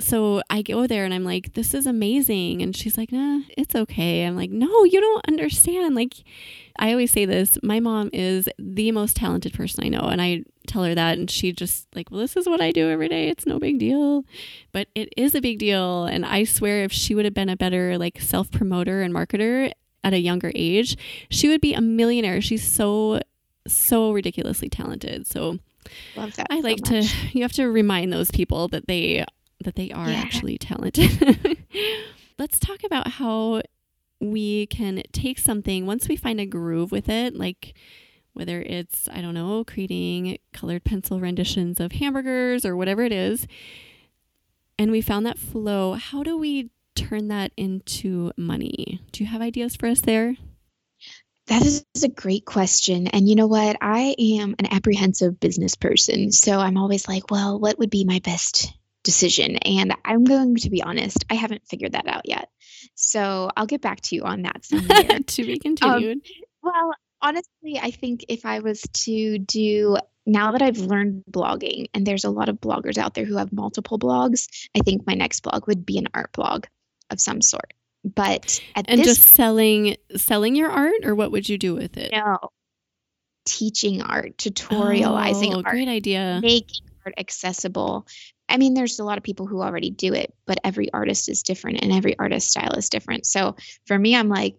So I go there and I'm like, this is amazing. And she's like, nah, it's okay. I'm like, no, you don't understand. Like I always say this, my mom is the most talented person I know. And I tell her that, and she just like, well, this is what I do every day. It's no big deal, but it is a big deal. And I swear if she would have been a better like self-promoter and marketer at a younger age, she would be a millionaire. She's so so ridiculously talented. So love that. I like so to, you have to remind those people that they, that they are yeah. actually talented. Let's talk about how we can take something once we find a groove with it, like whether it's, I don't know, creating colored pencil renditions of hamburgers or whatever it is. And we found that flow. How do we turn that into money? Do you have ideas for us there? That is a great question. And you know what? I am an apprehensive business person. So I'm always like, well, what would be my best decision? And I'm going to be honest, I haven't figured that out yet. So I'll get back to you on that someday. To be continued. Um, well, honestly, I think if I was to do, now that I've learned blogging, and there's a lot of bloggers out there who have multiple blogs, I think my next blog would be an art blog of some sort. But at and this, just selling selling your art, or what would you do with it? No, teaching art, tutorializing oh, art, great idea. Making art accessible. I mean, there's a lot of people who already do it, but every artist is different and every artist style is different. So for me, I'm like,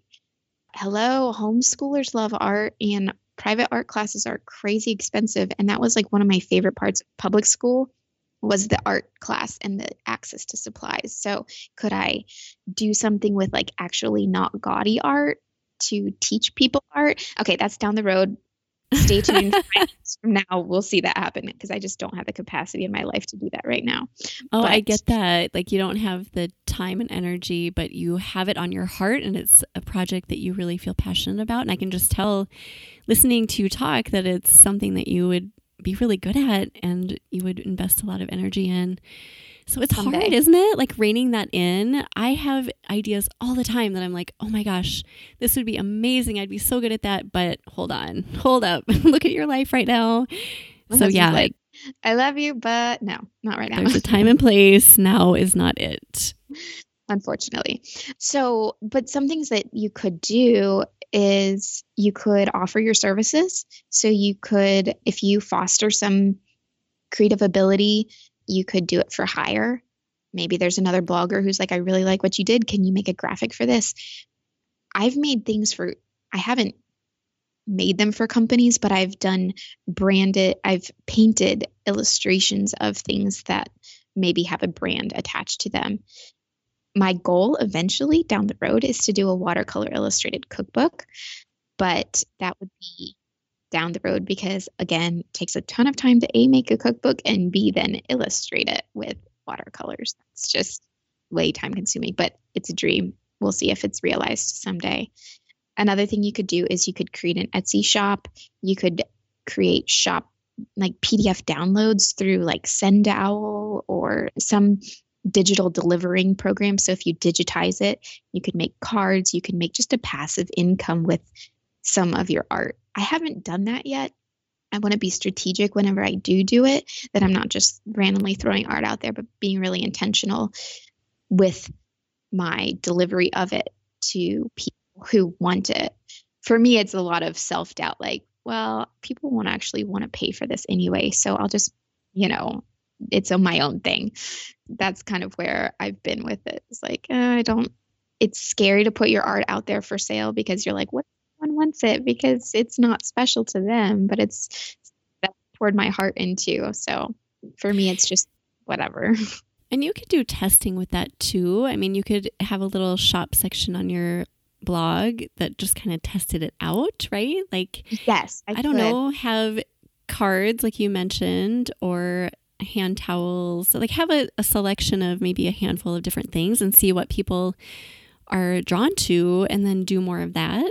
hello, homeschoolers love art, and private art classes are crazy expensive. And that was like one of my favorite parts of public school, was the art class and the access to supplies. So could I do something with like actually not gaudy art to teach people art? Okay, that's down the road. Stay tuned. From now, we'll see that happen, because I just don't have the capacity in my life to do that right now. Oh, but I get that. Like, you don't have the time and energy, but you have it on your heart, and it's a project that you really feel passionate about. And I can just tell listening to you talk that it's something that you would be really good at and you would invest a lot of energy in. So it's Someday. hard, isn't it? Like reining that in. I have ideas all the time that I'm like, oh my gosh, this would be amazing. I'd be so good at that. But hold on, hold up. Look at your life right now. Well, so yeah. Like, I love you, but no, not right now. There's a time and place. Now is not it. Unfortunately. So, but some things that you could do is you could offer your services. So you could, if you foster some creative ability, you could do it for hire. Maybe there's another blogger who's like, I really like what you did. Can you make a graphic for this? I've made things for, I haven't made them for companies, but I've done branded, I've painted illustrations of things that maybe have a brand attached to them. My goal eventually down the road is to do a watercolor illustrated cookbook, but that would be down the road because, again, it takes a ton of time to A, make a cookbook, and B, then illustrate it with watercolors. It's just way time consuming, but it's a dream. We'll see if it's realized someday. Another thing you could do is you could create an Etsy shop. You could create shop like P D F downloads through like SendOwl or some digital delivering program. So if you digitize it, you could make cards, you could make just a passive income with some of your art. I haven't done that yet. I want to be strategic whenever I do do it, that I'm not just randomly throwing art out there, but being really intentional with my delivery of it to people who want it. For me, it's a lot of self-doubt, like, well, people won't actually want to pay for this anyway. So I'll just, you know, it's on my own thing. That's kind of where I've been with it. It's like, uh, I don't, it's scary to put your art out there for sale because you're like, what? One wants it because it's not special to them, but it's that I poured my heart into. So for me, it's just whatever. And you could do testing with that too. I mean, you could have a little shop section on your blog that just kind of tested it out, right? Like, yes, I, I don't could. know, have cards like you mentioned, or hand towels, like have a, a selection of maybe a handful of different things and see what people are drawn to, and then do more of that.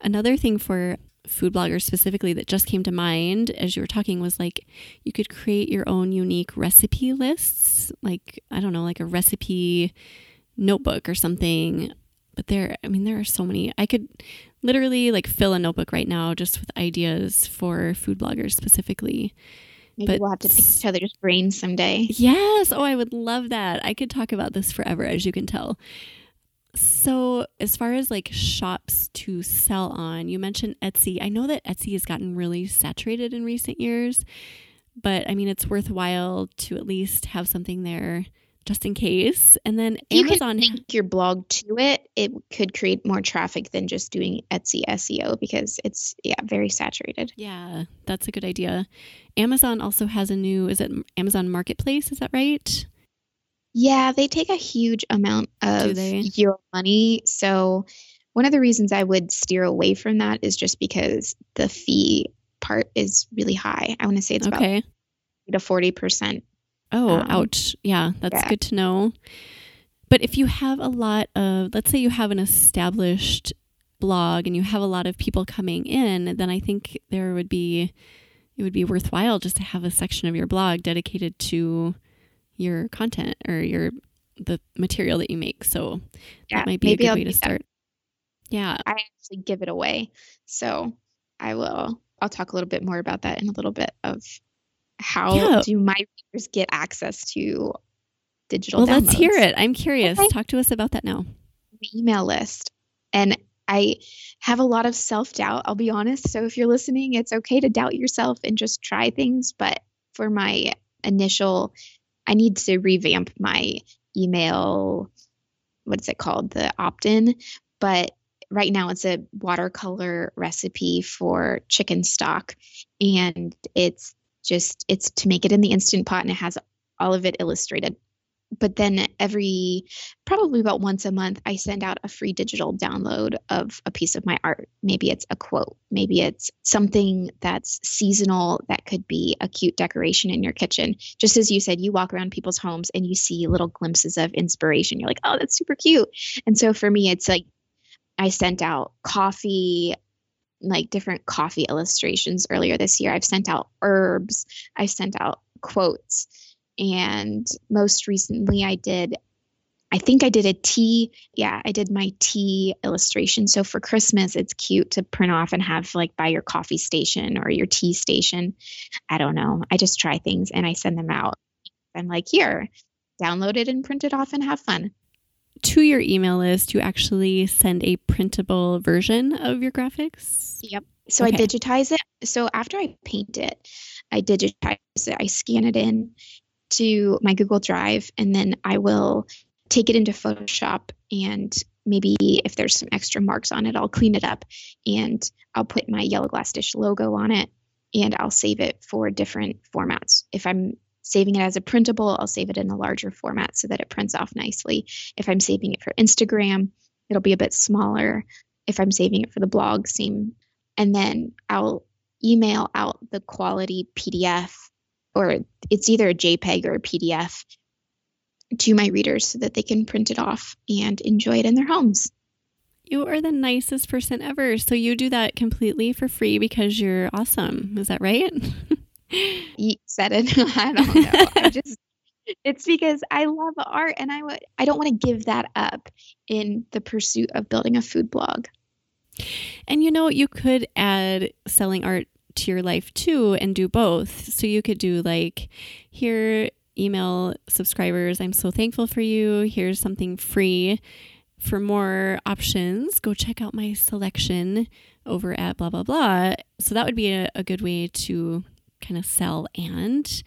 Another thing for food bloggers specifically that just came to mind as you were talking was like, you could create your own unique recipe lists, like, I don't know, like a recipe notebook or something. But there, I mean, there are so many. I could literally like fill a notebook right now just with ideas for food bloggers specifically. Maybe but, we'll have to pick each other's brains someday. Yes. Oh, I would love that. I could talk about this forever, as you can tell. So as far as like shops to sell on, you mentioned Etsy. I know that Etsy has gotten really saturated in recent years, but I mean, it's worthwhile to at least have something there just in case. And then you Amazon. You can link your blog to it. It could create more traffic than just doing Etsy S E O because it's yeah very saturated. Yeah, that's a good idea. Amazon also has a new, is it Amazon Marketplace? Is that right? Yeah, they take a huge amount of your money. So one of the reasons I would steer away from that is just because the fee part is really high. I want to say it's okay. about thirty to forty percent. Oh, um, ouch. Yeah, that's yeah. good to know. But if you have a lot of, let's say you have an established blog and you have a lot of people coming in, then I think there would be, it would be worthwhile just to have a section of your blog dedicated to your content or your the material that you make. So yeah, that might be a good I'll way to start. That. Yeah. I actually give it away. So I will, I'll talk a little bit more about that in a little bit of how yeah. do my readers get access to digital well, downloads. Let's hear it. I'm curious. Okay. Talk to us about that now. The email list. And I have a lot of self-doubt, I'll be honest. So if you're listening, it's okay to doubt yourself and just try things. But for my initial, I need to revamp my email, what's it called? The opt-in. But right now it's a watercolor recipe for chicken stock. And it's just, it's to make it in the Instant Pot, and it has all of it illustrated. But then every, probably about once a month, I send out a free digital download of a piece of my art. Maybe it's a quote. Maybe it's something that's seasonal that could be a cute decoration in your kitchen. Just as you said, you walk around people's homes and you see little glimpses of inspiration. You're like, oh, that's super cute. And so for me, it's like I sent out coffee, like different coffee illustrations earlier this year. I've sent out herbs. I've sent out quotes. And most recently I did, I think I did a tea. Yeah, I did my tea illustration. So for Christmas, it's cute to print off and have like by your coffee station or your tea station. I don't know. I just try things and I send them out. I'm like, here, download it and print it off and have fun. To your email list, you actually send a printable version of your graphics? Yep. So okay. I digitize it. So after I paint it, I digitize it. I scan it in to my Google Drive, and then I will take it into Photoshop, and maybe if there's some extra marks on it, I'll clean it up and I'll put my Yellow Glass Dish logo on it, and I'll save it for different formats. If I'm saving it as a printable, I'll save it in a larger format so that it prints off nicely. If I'm saving it for Instagram, it'll be a bit smaller. If I'm saving it for the blog, same. And then I'll email out the quality P D F, or it's either a JPEG or a P D F, to my readers so that they can print it off and enjoy it in their homes. You are the nicest person ever. So you do that completely for free because you're awesome. Is that right? You said it. I don't know. I just, it's because I love art, and I would, I don't want to give that up in the pursuit of building a food blog. And you know, you could add selling art to your life too and do both. So you could do like, here, email subscribers, I'm so thankful for you. Here's something free. For more options, go check out my selection over at blah, blah, blah. So that would be a, a good way to kind of sell and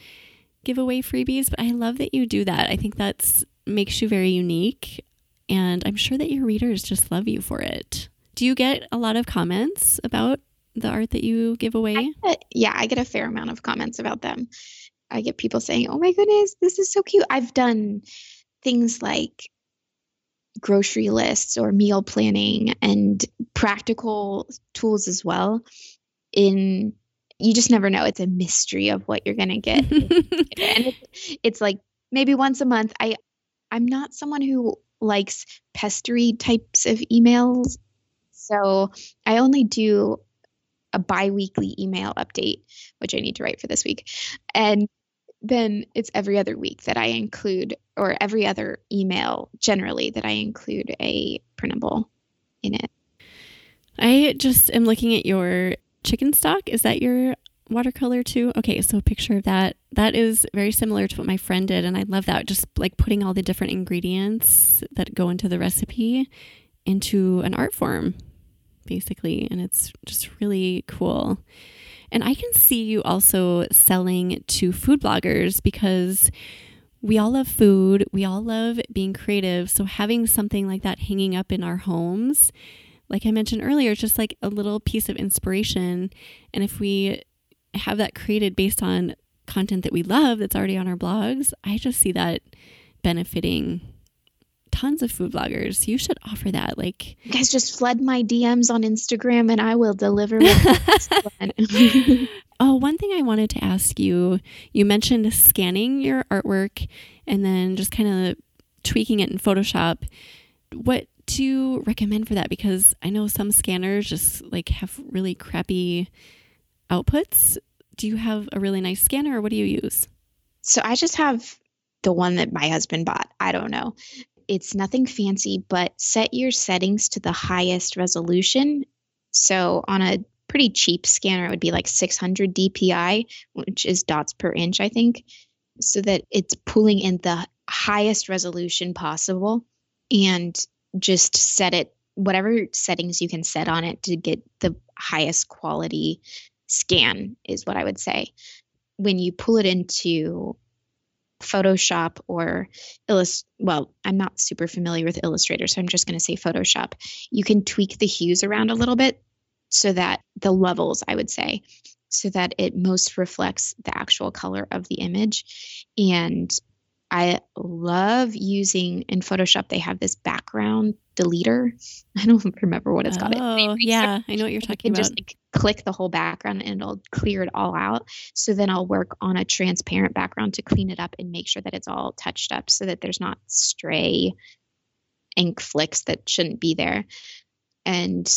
give away freebies. But I love that you do that. I think that's makes you very unique. And I'm sure that your readers just love you for it. Do you get a lot of comments about the art that you give away? I get, yeah, I get a fair amount of comments about them. I get people saying, oh my goodness, this is so cute. I've done things like grocery lists or meal planning and practical tools as well. In you just never know. It's a mystery of what you're going to get. And it's, it's like maybe once a month. I, I'm not someone who likes pestery types of emails. So I only do a bi-weekly email update, which I need to write for this week. And then it's every other week that I include, or every other email generally that I include a printable in it. I just am looking at your chicken stock. Is that your watercolor too? Okay. So a picture of that, that is very similar to what my friend did. And I love that. Just like putting all the different ingredients that go into the recipe into an art form, basically. And it's just really cool. And I can see you also selling to food bloggers, because we all love food. We all love being creative. So having something like that hanging up in our homes, like I mentioned earlier, it's just like a little piece of inspiration. And if we have that created based on content that we love that's already on our blogs, I just see that benefiting tons of food bloggers. You should offer that. Like, you guys just flood my D Ms on Instagram and I will deliver. Oh, one thing I wanted to ask you, you mentioned scanning your artwork and then just kind of tweaking it in Photoshop. What to recommend for that? Because I know some scanners just like have really crappy outputs. Do you have a really nice scanner, or what do you use? So I just have the one that my husband bought. I don't know. It's nothing fancy, but set your settings to the highest resolution. So on a pretty cheap scanner, it would be like six hundred D P I, which is dots per inch, I think, so that it's pulling in the highest resolution possible, and just set it, whatever settings you can set on it to get the highest quality scan is what I would say. When you pull it into Photoshop or Illust- well, I'm not super familiar with Illustrator, so I'm just going to say Photoshop. You can tweak the hues around a little bit so that the levels, I would say, so that it most reflects the actual color of the image. And I love using, in Photoshop, they have this background deleter. I don't remember what it's called. Oh, it. yeah. I know what you're talking about. Just like click the whole background and it'll clear it all out. So then I'll work on a transparent background to clean it up and make sure that it's all touched up so that there's not stray ink flicks that shouldn't be there. And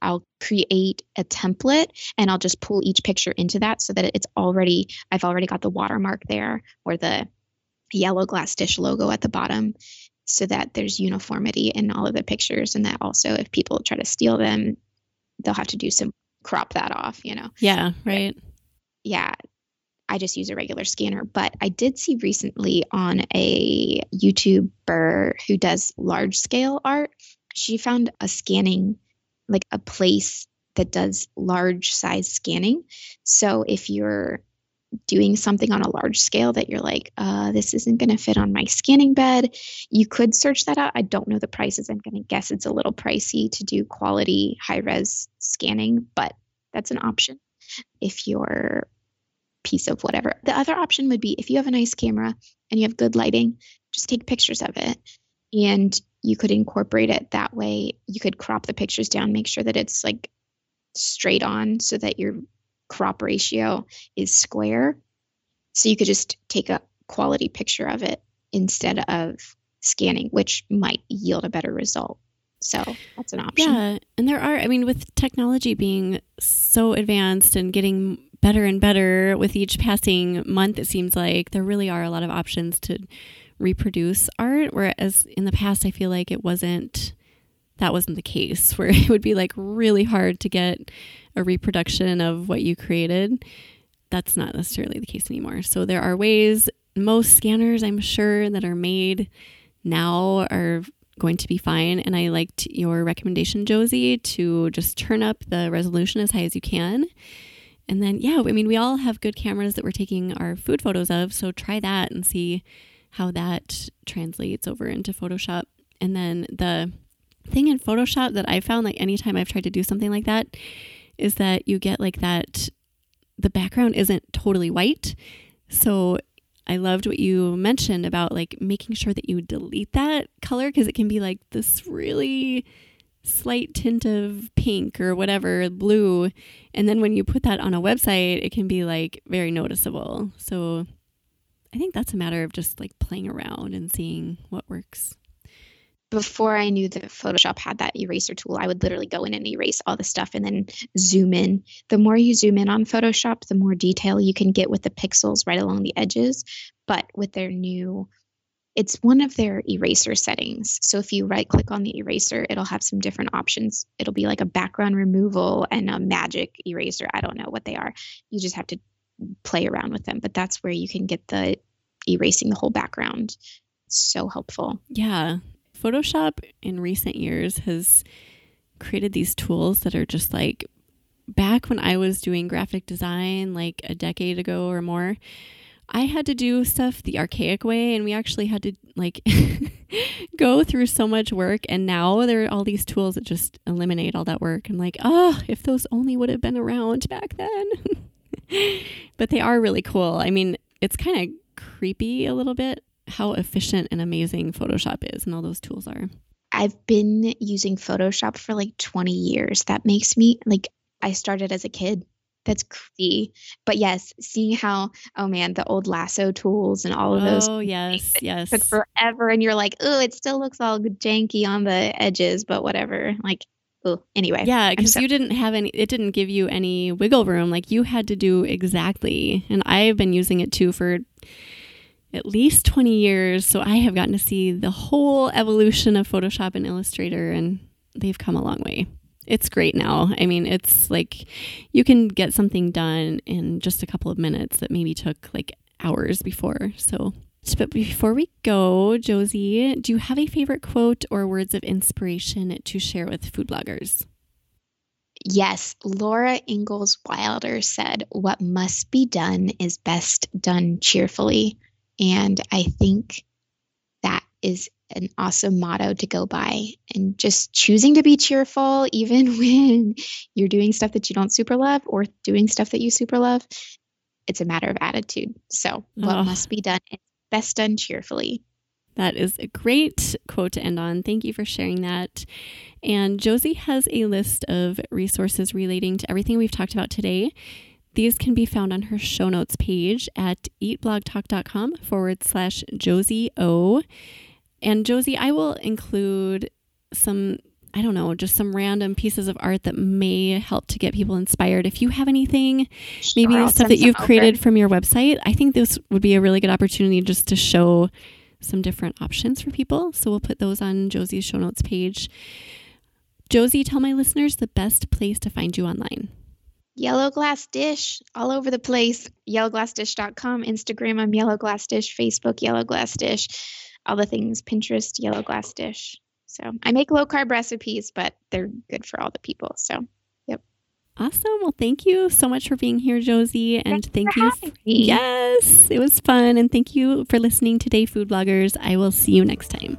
I'll create a template and I'll just pull each picture into that so that it's already, I've already got the watermark there or the Yellow Glass Dish logo at the bottom so that there's uniformity in all of the pictures, and that also if people try to steal them, they'll have to do some crop that off, you know? Yeah, right. But yeah, I just use a regular scanner, but I did see recently on a YouTuber who does large scale art, she found a scanning, like a place that does large size scanning. So if you're doing something on a large scale that you're like, uh, this isn't going to fit on my scanning bed, you could search that out. I don't know the prices. I'm going to guess it's a little pricey to do quality high-res scanning, but that's an option if your piece of whatever. The other option would be if you have a nice camera and you have good lighting, just take pictures of it. And you could incorporate it that way. You could crop the pictures down, make sure that it's like straight on so that you're crop ratio is square. So you could just take a quality picture of it instead of scanning, which might yield a better result. So that's an option. Yeah. And there are, I mean, with technology being so advanced and getting better and better with each passing month, it seems like there really are a lot of options to reproduce art. Whereas in the past, I feel like it wasn't that wasn't the case, where it would be like really hard to get a reproduction of what you created. That's not necessarily the case anymore. So there are ways, most scanners I'm sure that are made now are going to be fine. And I liked your recommendation, Josie, to just turn up the resolution as high as you can. And then, yeah, I mean, we all have good cameras that we're taking our food photos of. So try that and see how that translates over into Photoshop. And then the thing in Photoshop that I found, like anytime I've tried to do something like that, is that you get like that the background isn't totally white. So I loved what you mentioned about like making sure that you delete that color, because it can be like this really slight tint of pink or whatever, blue, and then when you put that on a website, it can be like very noticeable. So I think that's a matter of just like playing around and seeing what works. Before I knew that Photoshop had that eraser tool, I would literally go in and erase all the stuff and then zoom in. The more you zoom in on Photoshop, the more detail you can get with the pixels right along the edges. But with their new, it's one of their eraser settings. So if you right click on the eraser, it'll have some different options. It'll be like a background removal and a magic eraser. I don't know what they are. You just have to play around with them. But that's where you can get the erasing the whole background. So helpful. Yeah. Photoshop in recent years has created these tools that are just like, back when I was doing graphic design like a decade ago or more, I had to do stuff the archaic way, and we actually had to like go through so much work, and now there are all these tools that just eliminate all that work. I'm like, oh, if those only would have been around back then. But they are really cool. I mean, it's kind of creepy a little bit how efficient and amazing Photoshop is and all those tools are. I've been using Photoshop for like twenty years. That makes me like, I started as a kid. That's crazy. But yes, seeing how, oh man, the old lasso tools and all of those. Oh, yes, yes. Took forever. And you're like, oh, it still looks all janky on the edges, but whatever. Like, oh, anyway. Yeah, because so- you didn't have any, it didn't give you any wiggle room. Like you had to do exactly. And I've been using it too for at least twenty years. So I have gotten to see the whole evolution of Photoshop and Illustrator, and they've come a long way. It's great now. I mean, it's like you can get something done in just a couple of minutes that maybe took like hours before. So, but before we go, Josie, do you have a favorite quote or words of inspiration to share with food bloggers? Yes, Laura Ingalls Wilder said, "What must be done is best done cheerfully." And I think that is an awesome motto to go by, and just choosing to be cheerful, even when you're doing stuff that you don't super love or doing stuff that you super love. It's a matter of attitude. So what oh. must be done is best done cheerfully. That is a great quote to end on. Thank you for sharing that. And Josie has a list of resources relating to everything we've talked about today. These can be found on her show notes page at eatblogtalk.com forward slash Josie O. And Josie, I will include some, I don't know, just some random pieces of art that may help to get people inspired. If you have anything, sure, maybe I'll stuff that you've created over. From your website, I think this would be a really good opportunity just to show some different options for people. So we'll put those on Josie's show notes page. Josie, tell my listeners the best place to find you online. Yellow Glass Dish, all over the place. yellow glass dish dot com, Instagram, I'm Yellow Glass Dish, Facebook, Yellow Glass Dish. All the things, Pinterest, Yellow Glass Dish. So I make low carb recipes, but they're good for all the people. So, yep. Awesome. Well, thank you so much for being here, Josie. And Thanks thank you. For, yes, it was fun. And thank you for listening today, food bloggers. I will see you next time.